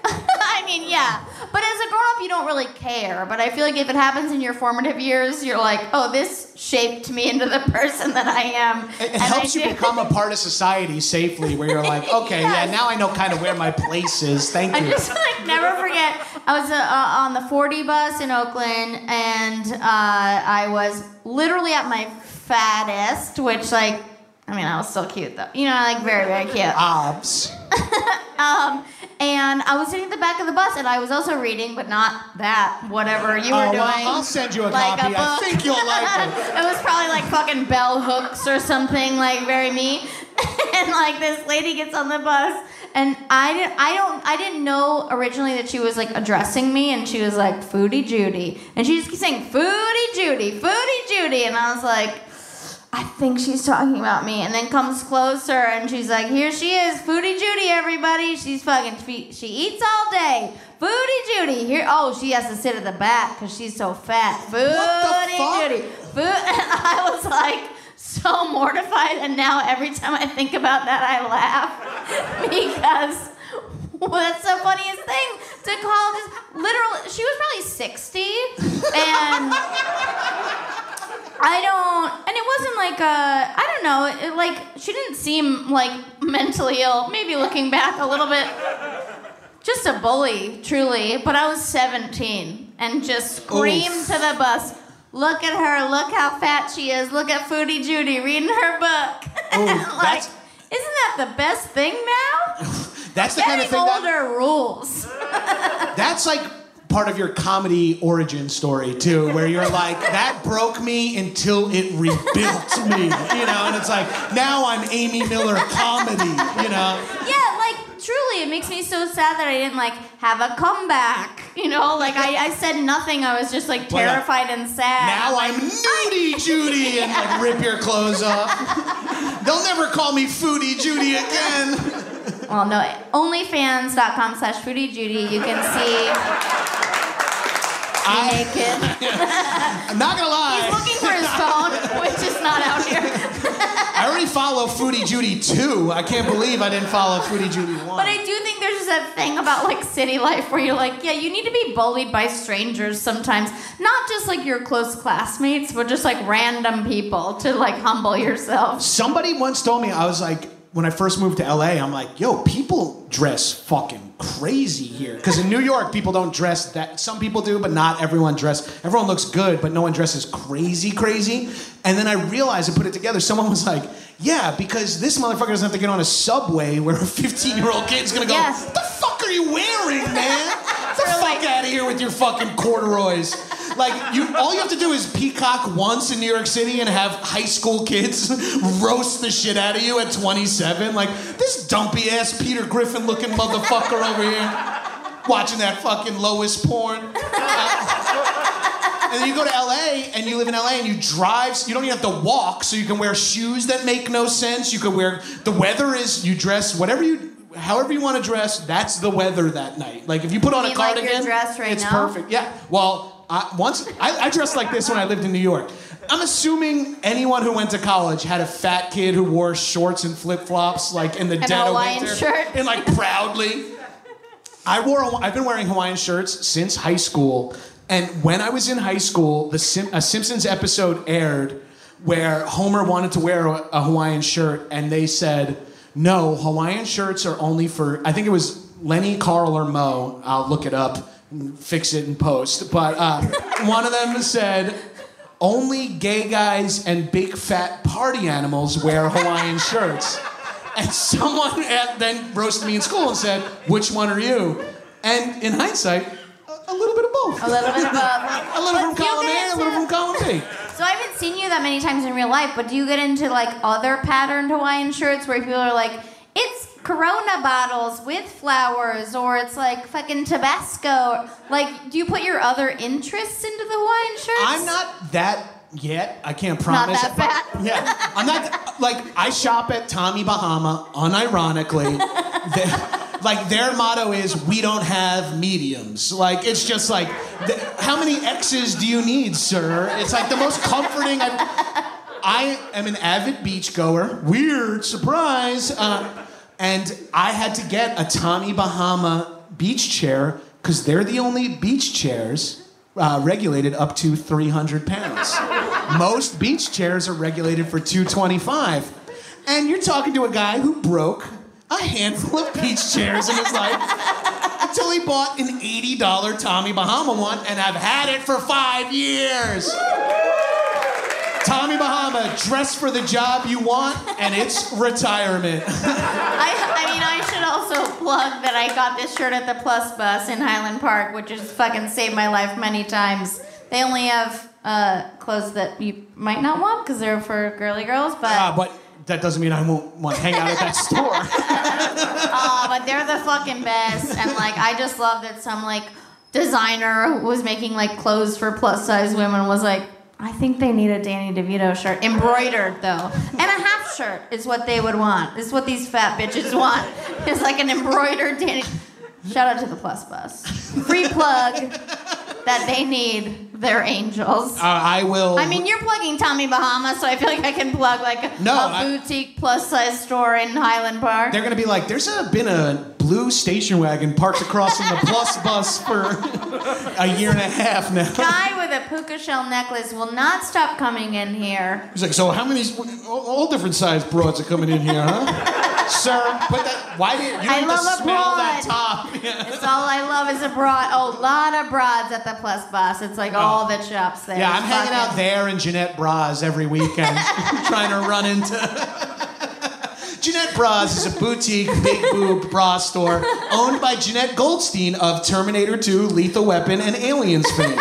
I mean, yeah. But as a grown-up, you don't really care. But I feel like if it happens in your formative years, you're like, oh, this shaped me into the person that I am. It, it helps I you do. become a part of society safely, where you're like, okay, yes. yeah, now I know kind of where my place is. Thank you. I just, like, never forget. I was uh, on the forty bus in Oakland, and uh, I was literally at my fattest, which, like, I mean, I was still cute, though. You know, like, very, very cute. Obs. um... And I was sitting at the back of the bus, and I was also reading, but not that, whatever you were oh, doing. Well, I'll send you a like copy. A I think you'll like it. It was probably like fucking bell hooks or something, like very me. And like this lady gets on the bus, and I didn't, I don't, I didn't know originally that she was like addressing me, and she was like, "Foodie Judy," and she just keeps saying, "Foodie Judy, Foodie Judy," and I was like, I think she's talking about me, and then comes closer, and she's like, here she is, Foodie Judy, everybody. She's fucking, she, she eats all day. Foodie Judy. Here, oh, she has to sit at the back because she's so fat. Foodie Judy. Food, and I was like so mortified, and now every time I think about that, I laugh because well, that's the funniest thing to call this. Literally, she was probably sixty, and... I don't, and it wasn't like a, I don't know, it, like, she didn't seem, like, mentally ill. Maybe looking back a little bit, just a bully, truly. But I was seventeen and just screamed Oof. to the bus, look at her, look how fat she is, look at Foodie Judy reading her book. Ooh, like, isn't that the best thing now? That's the kind of thing that... Getting older rules. That's like... part of your comedy origin story too, where you're like, that broke me until it rebuilt me, you know, and it's like, now I'm Amy Miller Comedy, you know? Yeah, like, truly, it makes me so sad that I didn't, like, have a comeback, you know? Like, I, I said nothing, I was just, like, terrified well, uh, and sad. Now I'm Nudie Judy, and, like, rip your clothes off. They'll never call me Foodie Judy again. Well, no, onlyfans.com slash Foodie Judy, you can see... I'm naked. I'm not gonna lie. He's looking for his phone, which is not out here. I already follow Foodie Judy two. I can't believe I didn't follow Foodie Judy one. But I do think there's just that thing about like city life where you're like, yeah, you need to be bullied by strangers sometimes. Not just like your close classmates, but just like random people to like humble yourself. Somebody once told me, I was like, when I first moved to L A, I'm like, yo, people dress fucking crazy here. Because in New York, people don't dress that. Some people do, but not everyone dress. Everyone looks good, but no one dresses crazy, crazy. And then I realized and put it together. Someone was like, yeah, because this motherfucker doesn't have to get on a subway where a fifteen-year-old kid's going to go, yes. What the fuck are you wearing, man? Get the fuck out of here with your fucking corduroys. Like, you, all you have to do is peacock once in New York City and have high school kids roast the shit out of you at twenty-seven. Like, this dumpy-ass Peter Griffin-looking motherfucker over here watching that fucking Lois porn. Uh, and then you go to L A, and you live in L A, and you drive. So you don't even have to walk, so you can wear shoes that make no sense. You can wear... The weather is... You dress whatever you... However you want to dress, that's the weather that night. Like, if you put on you a cardigan, like right it's now? perfect. Yeah, well... I, once I, I dressed like this when I lived in New York. I'm assuming anyone who went to college had a fat kid who wore shorts and flip-flops, like, in the dead of winter. An Hawaiian shirt. And, like, proudly. I wore a, I've been wearing Hawaiian shirts since high school. And when I was in high school, the Sim, a Simpsons episode aired where Homer wanted to wear a, a Hawaiian shirt, and they said, no, Hawaiian shirts are only for, I think it was Lenny, Carl, or Mo. I'll look it up and fix it in post. But uh, one of them said, only gay guys and big fat party animals wear Hawaiian shirts. And someone at, then roasted me in school and said, which one are you? And in hindsight, a, a little bit of both. A little bit of both. A little but from column A, into... a little from column B. So I haven't seen you that many times in real life, but do you get into like other patterned Hawaiian shirts where people are like, it's Corona bottles with flowers, or it's like fucking Tabasco? Like, do you put your other interests into the Hawaiian shirts? I'm not that... yet. I can't promise. Not that bad. Yeah. I'm not, like, I shop at Tommy Bahama, unironically. They, like, their motto is, we don't have mediums. Like, it's just like, the, how many X's do you need, sir? It's like the most comforting. I've, I am an avid beach goer. Weird, surprise. Uh, and I had to get a Tommy Bahama beach chair because they're the only beach chairs Uh, regulated up to three hundred pounds. Most beach chairs are regulated for two twenty-five. And you're talking to a guy who broke a handful of beach chairs in his life until he bought an eighty dollar Tommy Bahama one, and I've had it for five years. Tommy Bahama, dress for the job you want, and it's retirement. I, I mean, I should also plug that I got this shirt at the Plus Bus in Highland Park, which has fucking saved my life many times. They only have uh, clothes that you might not want because they're for girly girls, but... Uh, but that doesn't mean I won't want to hang out at that store. Oh, but they're the fucking best, and, like, I just love that some, like, designer who was making, like, clothes for plus-size women was like, I think they need a Danny DeVito shirt. Embroidered, though. And a half shirt is what they would want. It's what these fat bitches want. It's like an embroidered Danny... Shout out to the Plus Bus. Free plug that they need their angels. Uh, I will... I mean, you're plugging Tommy Bahama, so I feel like I can plug like no, a boutique I... plus-size store in Highland Park. They're going to be like, there's a, been a blue station wagon parked across from the Plus Bus for... a year and a half now. Guy with a puka shell necklace will not stop coming in here. He's like, so how many, all different size broads are coming in here, huh? Sir, but that, why did you I need love to smell broad. That top? Yeah. It's all I love is a broad. Oh, a lot of broads at the Plus Bus. It's like oh. all the shops there. Yeah, I'm Fuck hanging it. out there in Jeanette Bra's every weekend, trying to run into... Jeanette Bra's is a boutique, big boob bra store owned by Jeanette Goldstein of Terminator two, Lethal Weapon, and Aliens fame.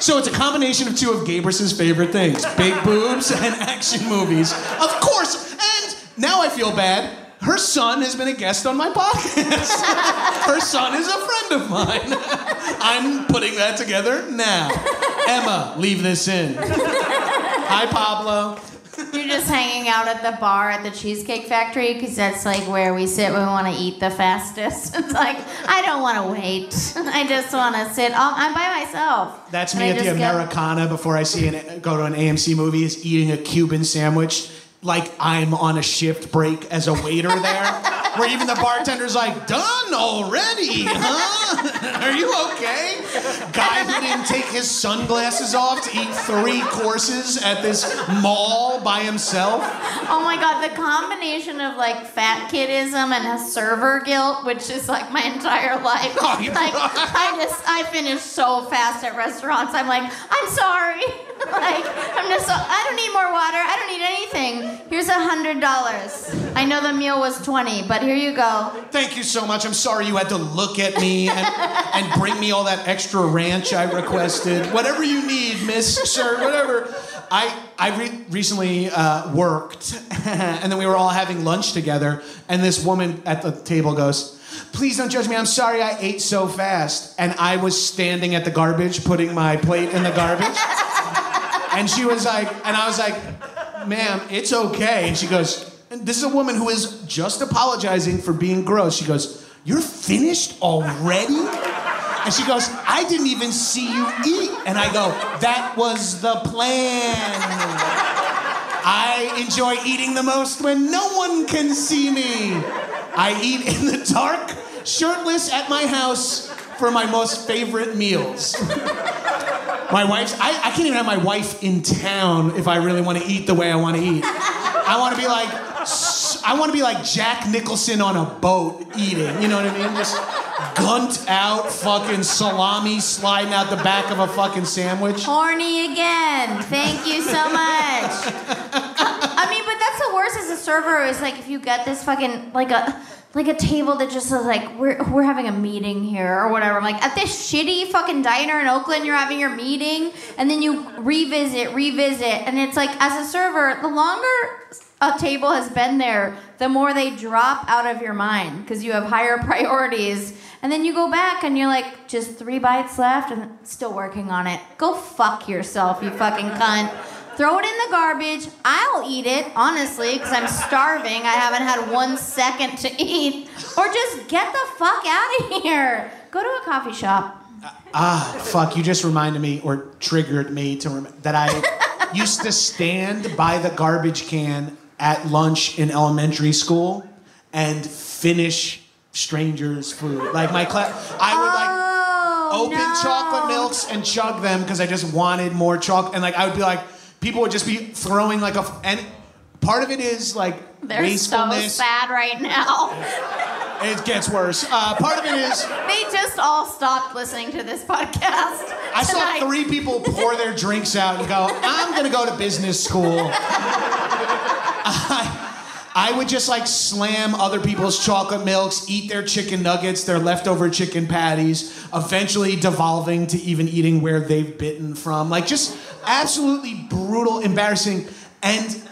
So it's a combination of two of Gabrus's favorite things, big boobs and action movies. Of course, and now I feel bad, her son has been a guest on my podcast. Her son is a friend of mine. I'm putting that together now. Emma, leave this in. Hi, Pablo. You're just hanging out at the bar at the Cheesecake Factory because that's like where we sit when we want to eat the fastest. It's like, I don't want to wait. I just want to sit. All, I'm by myself. That's me at the Americana go. before I see an, go to an A M C movie is eating a Cuban sandwich like I'm on a shift break as a waiter there. Where even the bartender's like, done already, huh? Are you okay? Guy who didn't take his sunglasses off to eat three courses at this mall by himself. Oh my God, the combination of like fat kidism and a server guilt, which is like my entire life. Oh, you're like, right. I just, I finish so fast at restaurants. I'm like, I'm sorry. Like, I'm just, so, I don't need more water. I don't need anything. Here's a hundred dollars. I know the meal was twenty, but here you go. Thank you so much. I'm sorry you had to look at me and, and bring me all that extra ranch I requested. Whatever you need, miss, sir, whatever. I I re- recently uh, worked, and then we were all having lunch together, and this woman at the table goes, please don't judge me. I'm sorry I ate so fast. And I was standing at the garbage, putting my plate in the garbage. And she was like, and I was like, ma'am, it's okay. And she goes, and this is a woman who is just apologizing for being gross. She goes, you're finished already? And she goes, I didn't even see you eat. And I go, that was the plan. I enjoy eating the most when no one can see me. I eat in the dark, shirtless at my house for my most favorite meals. My wife's, I, I can't even have my wife in town if I really want to eat the way I want to eat. I want to be like, I want to be like Jack Nicholson on a boat eating, you know what I mean? Just gunt out fucking salami sliding out the back of a fucking sandwich. Horny again. Thank you so much. uh, I mean, but that's the worst as a server is like if you get this fucking, like a... Like a table that just says like, we're we're having a meeting here or whatever. I'm like, at this shitty fucking diner in Oakland, you're having your meeting, and then you revisit, revisit. And it's like, as a server, the longer a table has been there, the more they drop out of your mind because you have higher priorities. And then you go back and you're like, just three bites left and still working on it. Go fuck yourself, you fucking cunt. Throw it in the garbage. I'll eat it, honestly, because I'm starving. I haven't had one second to eat. Or just get the fuck out of here. Go to a coffee shop. Uh, ah, fuck. You just reminded me or triggered me to rem- that I used to stand by the garbage can at lunch in elementary school and finish strangers' food. Like my class, I would like... Oh, open no. chocolate milks and chug them because I just wanted more chocolate. And like I would be like... People would just be throwing like a, and part of it is like They're wastefulness. So sad right now. It gets worse. Uh, part of it is they just all stopped listening to this podcast. I tonight. saw three people pour their drinks out and go, "I'm gonna go to business school." I, I would just like slam other people's chocolate milks, eat their chicken nuggets, their leftover chicken patties, eventually devolving to even eating where they've bitten from, like just. Absolutely brutal, embarrassing, and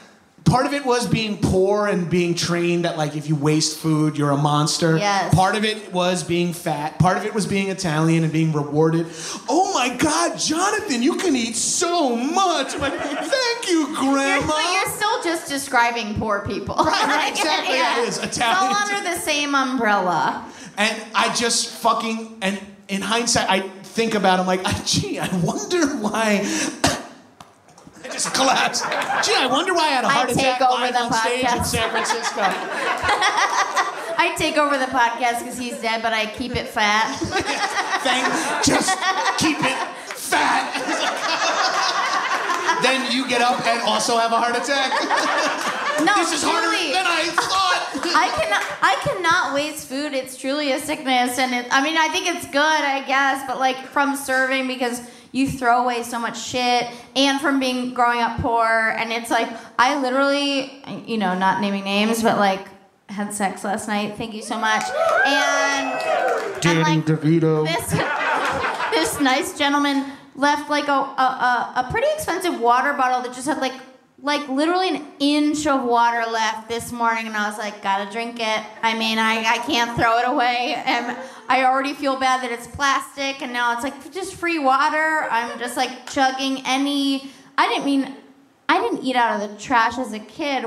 part of it was being poor and being trained that like if you waste food, you're a monster. Yes. Part of it was being fat. Part of it was being Italian and being rewarded. Oh my God, Jonathan, you can eat so much. I'm like, thank you, Grandma. You're, but you're still just describing poor people. Right, right, exactly. Yeah. That is Italian. It's all under the same umbrella. And I just fucking and in hindsight, I think about it, I'm like, gee, I wonder why. Just collapsed. Gee, I wonder why I had a heart I attack take over live the on podcast. Stage in San Francisco. I take over the podcast because he's dead, but I keep it fat. Thanks. Just keep it fat. Then you get up and also have a heart attack. No, this is harder truly, than I thought. I cannot. I cannot waste food. It's truly a sickness, and it, I mean, I think it's good, I guess, but like from serving because. You throw away so much shit, and from being growing up poor, and it's like I literally, you know, not naming names, but like had sex last night. Thank you so much. And Danny and like, DeVito. This, this nice gentleman left like a, a a pretty expensive water bottle that just had like like literally an inch of water left this morning, and I was like, gotta drink it. I mean, I I can't throw it away. And I already feel bad that it's plastic, and now it's like just free water. I'm just like chugging any. I didn't mean, I didn't eat out of the trash as a kid.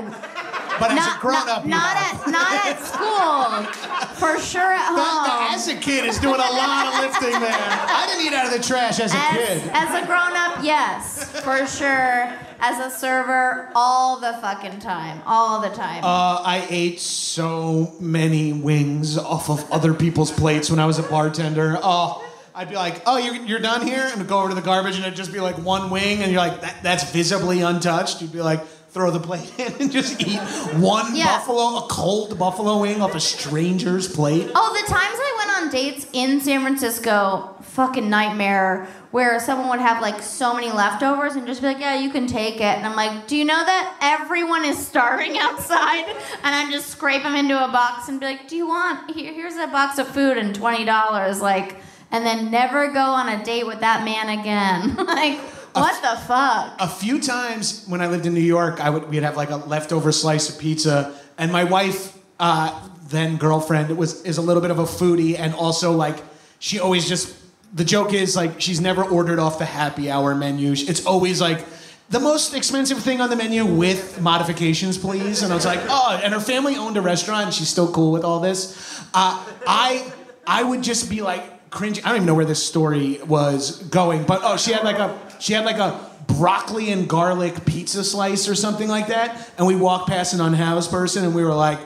But not, as a grown up, not, not at not at school, for sure at home. As a kid is doing a lot of lifting there. I didn't eat out of the trash as a as, kid. As a grown up, yes, for sure. As a server, all the fucking time, all the time. Uh, I ate so many wings off of other people's plates when I was a bartender. Oh, I'd be like, oh, you're, you're done here? And I'd go over to the garbage and it'd just be like one wing and you're like, that, that's visibly untouched. You'd be like, throw the plate in and just eat one yeah. buffalo, a cold buffalo wing off a stranger's plate. Oh, the times I went on dates in San Francisco, fucking nightmare. Where someone would have like so many leftovers and just be like, yeah, you can take it. And I'm like, do you know that everyone is starving outside? And I just scrape them into a box and be like, do you want, here, here's a box of food and twenty dollars, like, and then never go on a date with that man again. Like, what the fuck? A few times when I lived in New York, I would, we'd have like a leftover slice of pizza and my wife, uh, then girlfriend, it was, is a little bit of a foodie and also like, she always just, the joke is, like, she's never ordered off the happy hour menu. It's always, like, the most expensive thing on the menu with modifications, please. And I was like, oh, and her family owned a restaurant, and she's still cool with all this. Uh, I I would just be, like, cringy. I don't even know where this story was going, but oh, she had like a she had like a broccoli and garlic pizza slice or something like that, and we walked past an unhoused person, and we were like,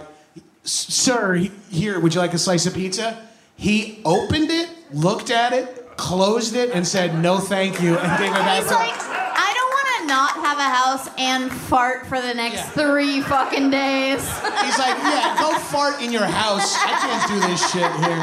"Sir, here, would you like a slice of pizza?" He opened it, looked at it, closed it, and said, "No, thank you," and gave it back. He's like, "I don't want to not have a house and fart for the next yeah. three fucking days." He's like, "Yeah, go fart in your house. I can't do this shit here."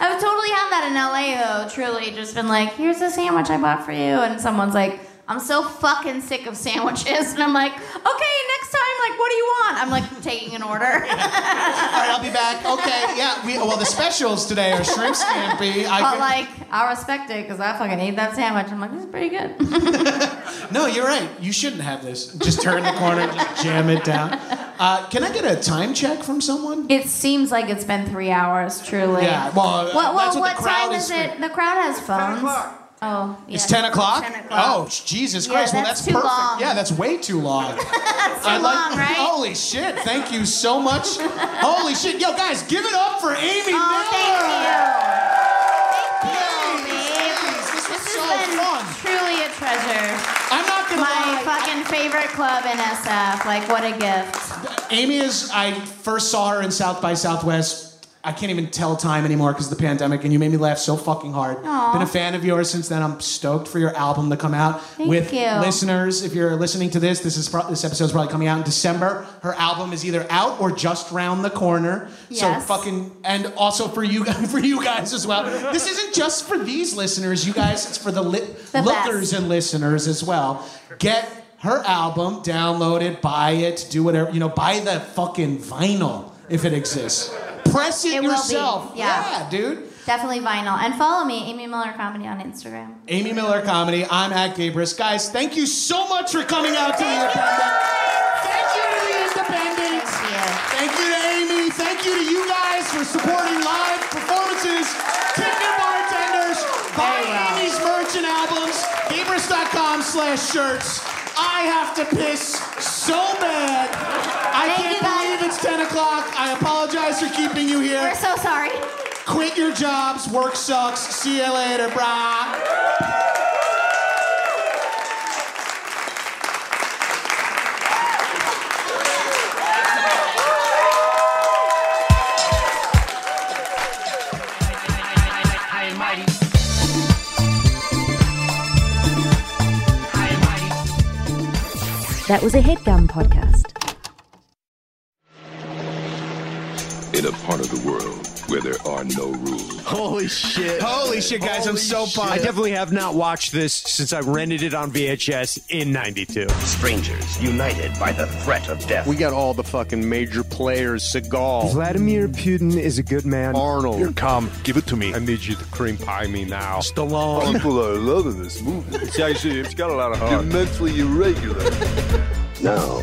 I've totally had that in L A, though. Truly, just been like, "Here's a sandwich I bought for you," and someone's like, "I'm so fucking sick of sandwiches." And I'm like, okay, next time, like, what do you want? I'm like, taking an order. Yeah. All right, I'll be back. Okay, yeah. We, well, the specials today are shrimp scampi. I but, could... like, I respect it because I fucking eat that sandwich. I'm like, this is pretty good. No, you're right. You shouldn't have this. Just turn the corner, just jam it down. Uh, can I get a time check from someone? It seems like it's been three hours, truly. Yeah, well, what, well that's what, what the crowd time is, is it? The crowd has phones. Oh, yeah. It's ten o'clock? ten o'clock. Oh, Jesus Christ. Yeah, that's well, that's too perfect. Long. Yeah, that's way too long. That's too I like, long, right? Holy shit. Thank you so much. Holy shit. Yo, guys, give it up for Amy oh, Miller. Thank you. Thank you, babe. Please, this was this so has been fun. Truly a treasure. I'm not going to lie. My fucking favorite club in S F. Like, what a gift. Amy is, I first saw her in South by Southwest. I can't even tell time anymore because of the pandemic, and you made me laugh so fucking hard. Aww. Been a fan of yours since then. I'm stoked for your album to come out. Thank with you. Listeners, if you're listening to this, this is pro- this episode's probably coming out in December. Her album is either out or just round the corner. Yes. So fucking, and also for you guys, for you guys as well. This isn't just for these listeners, you guys. It's for the, li- the lookers best. And listeners as well. Get her album, download it, buy it, do whatever, you know, buy the fucking vinyl if it exists. Press it, it yourself. Yeah. yeah, dude. Definitely vinyl. And follow me, Amy Miller Comedy on Instagram. Amy Miller Comedy. I'm at Gabrus. Guys, thank you so much for coming out to The Independent. Thank you to The Independent. Thank you. Thank you to Amy. Thank you to you guys for supporting live performances. Tip your bartenders. Buy well. Amy's merch and albums. Gabrus.com slash shirts. I have to piss so bad. I Thank can't believe it's ten o'clock. I apologize for keeping you here. We're so sorry. Quit your jobs. Work sucks. See you later, brah. That was a HeadGum podcast. In a part of the world where there are no rules. Holy shit. Holy shit, guys. Holy I'm so pumped. I definitely have not watched this since I rented it on V H S in ninety-two. Strangers united by the threat of death. We got all the fucking major players. Seagal. Vladimir Putin is a good man. Arnold. Here, come. Give it to me. I need you to cream pie me now. Stallone. People are loving this movie. It's actually, it's got a lot of heart. You're mentally irregular. Now.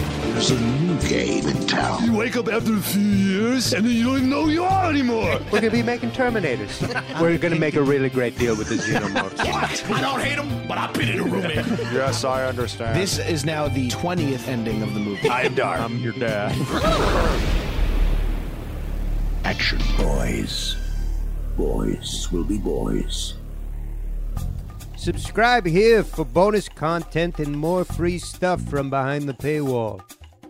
There's a new game in town. You wake up after a few years, and then you don't even know who you are anymore. We're going to be making Terminators. We're going to make a really great deal with the Xenomorphs. What? I don't hate them, but I've been in a room. Yes, I understand. This is now the twentieth ending of the movie. I am Dark. I'm your dad. Action. Boys. Boys will be boys. Subscribe here for bonus content and more free stuff from behind the paywall.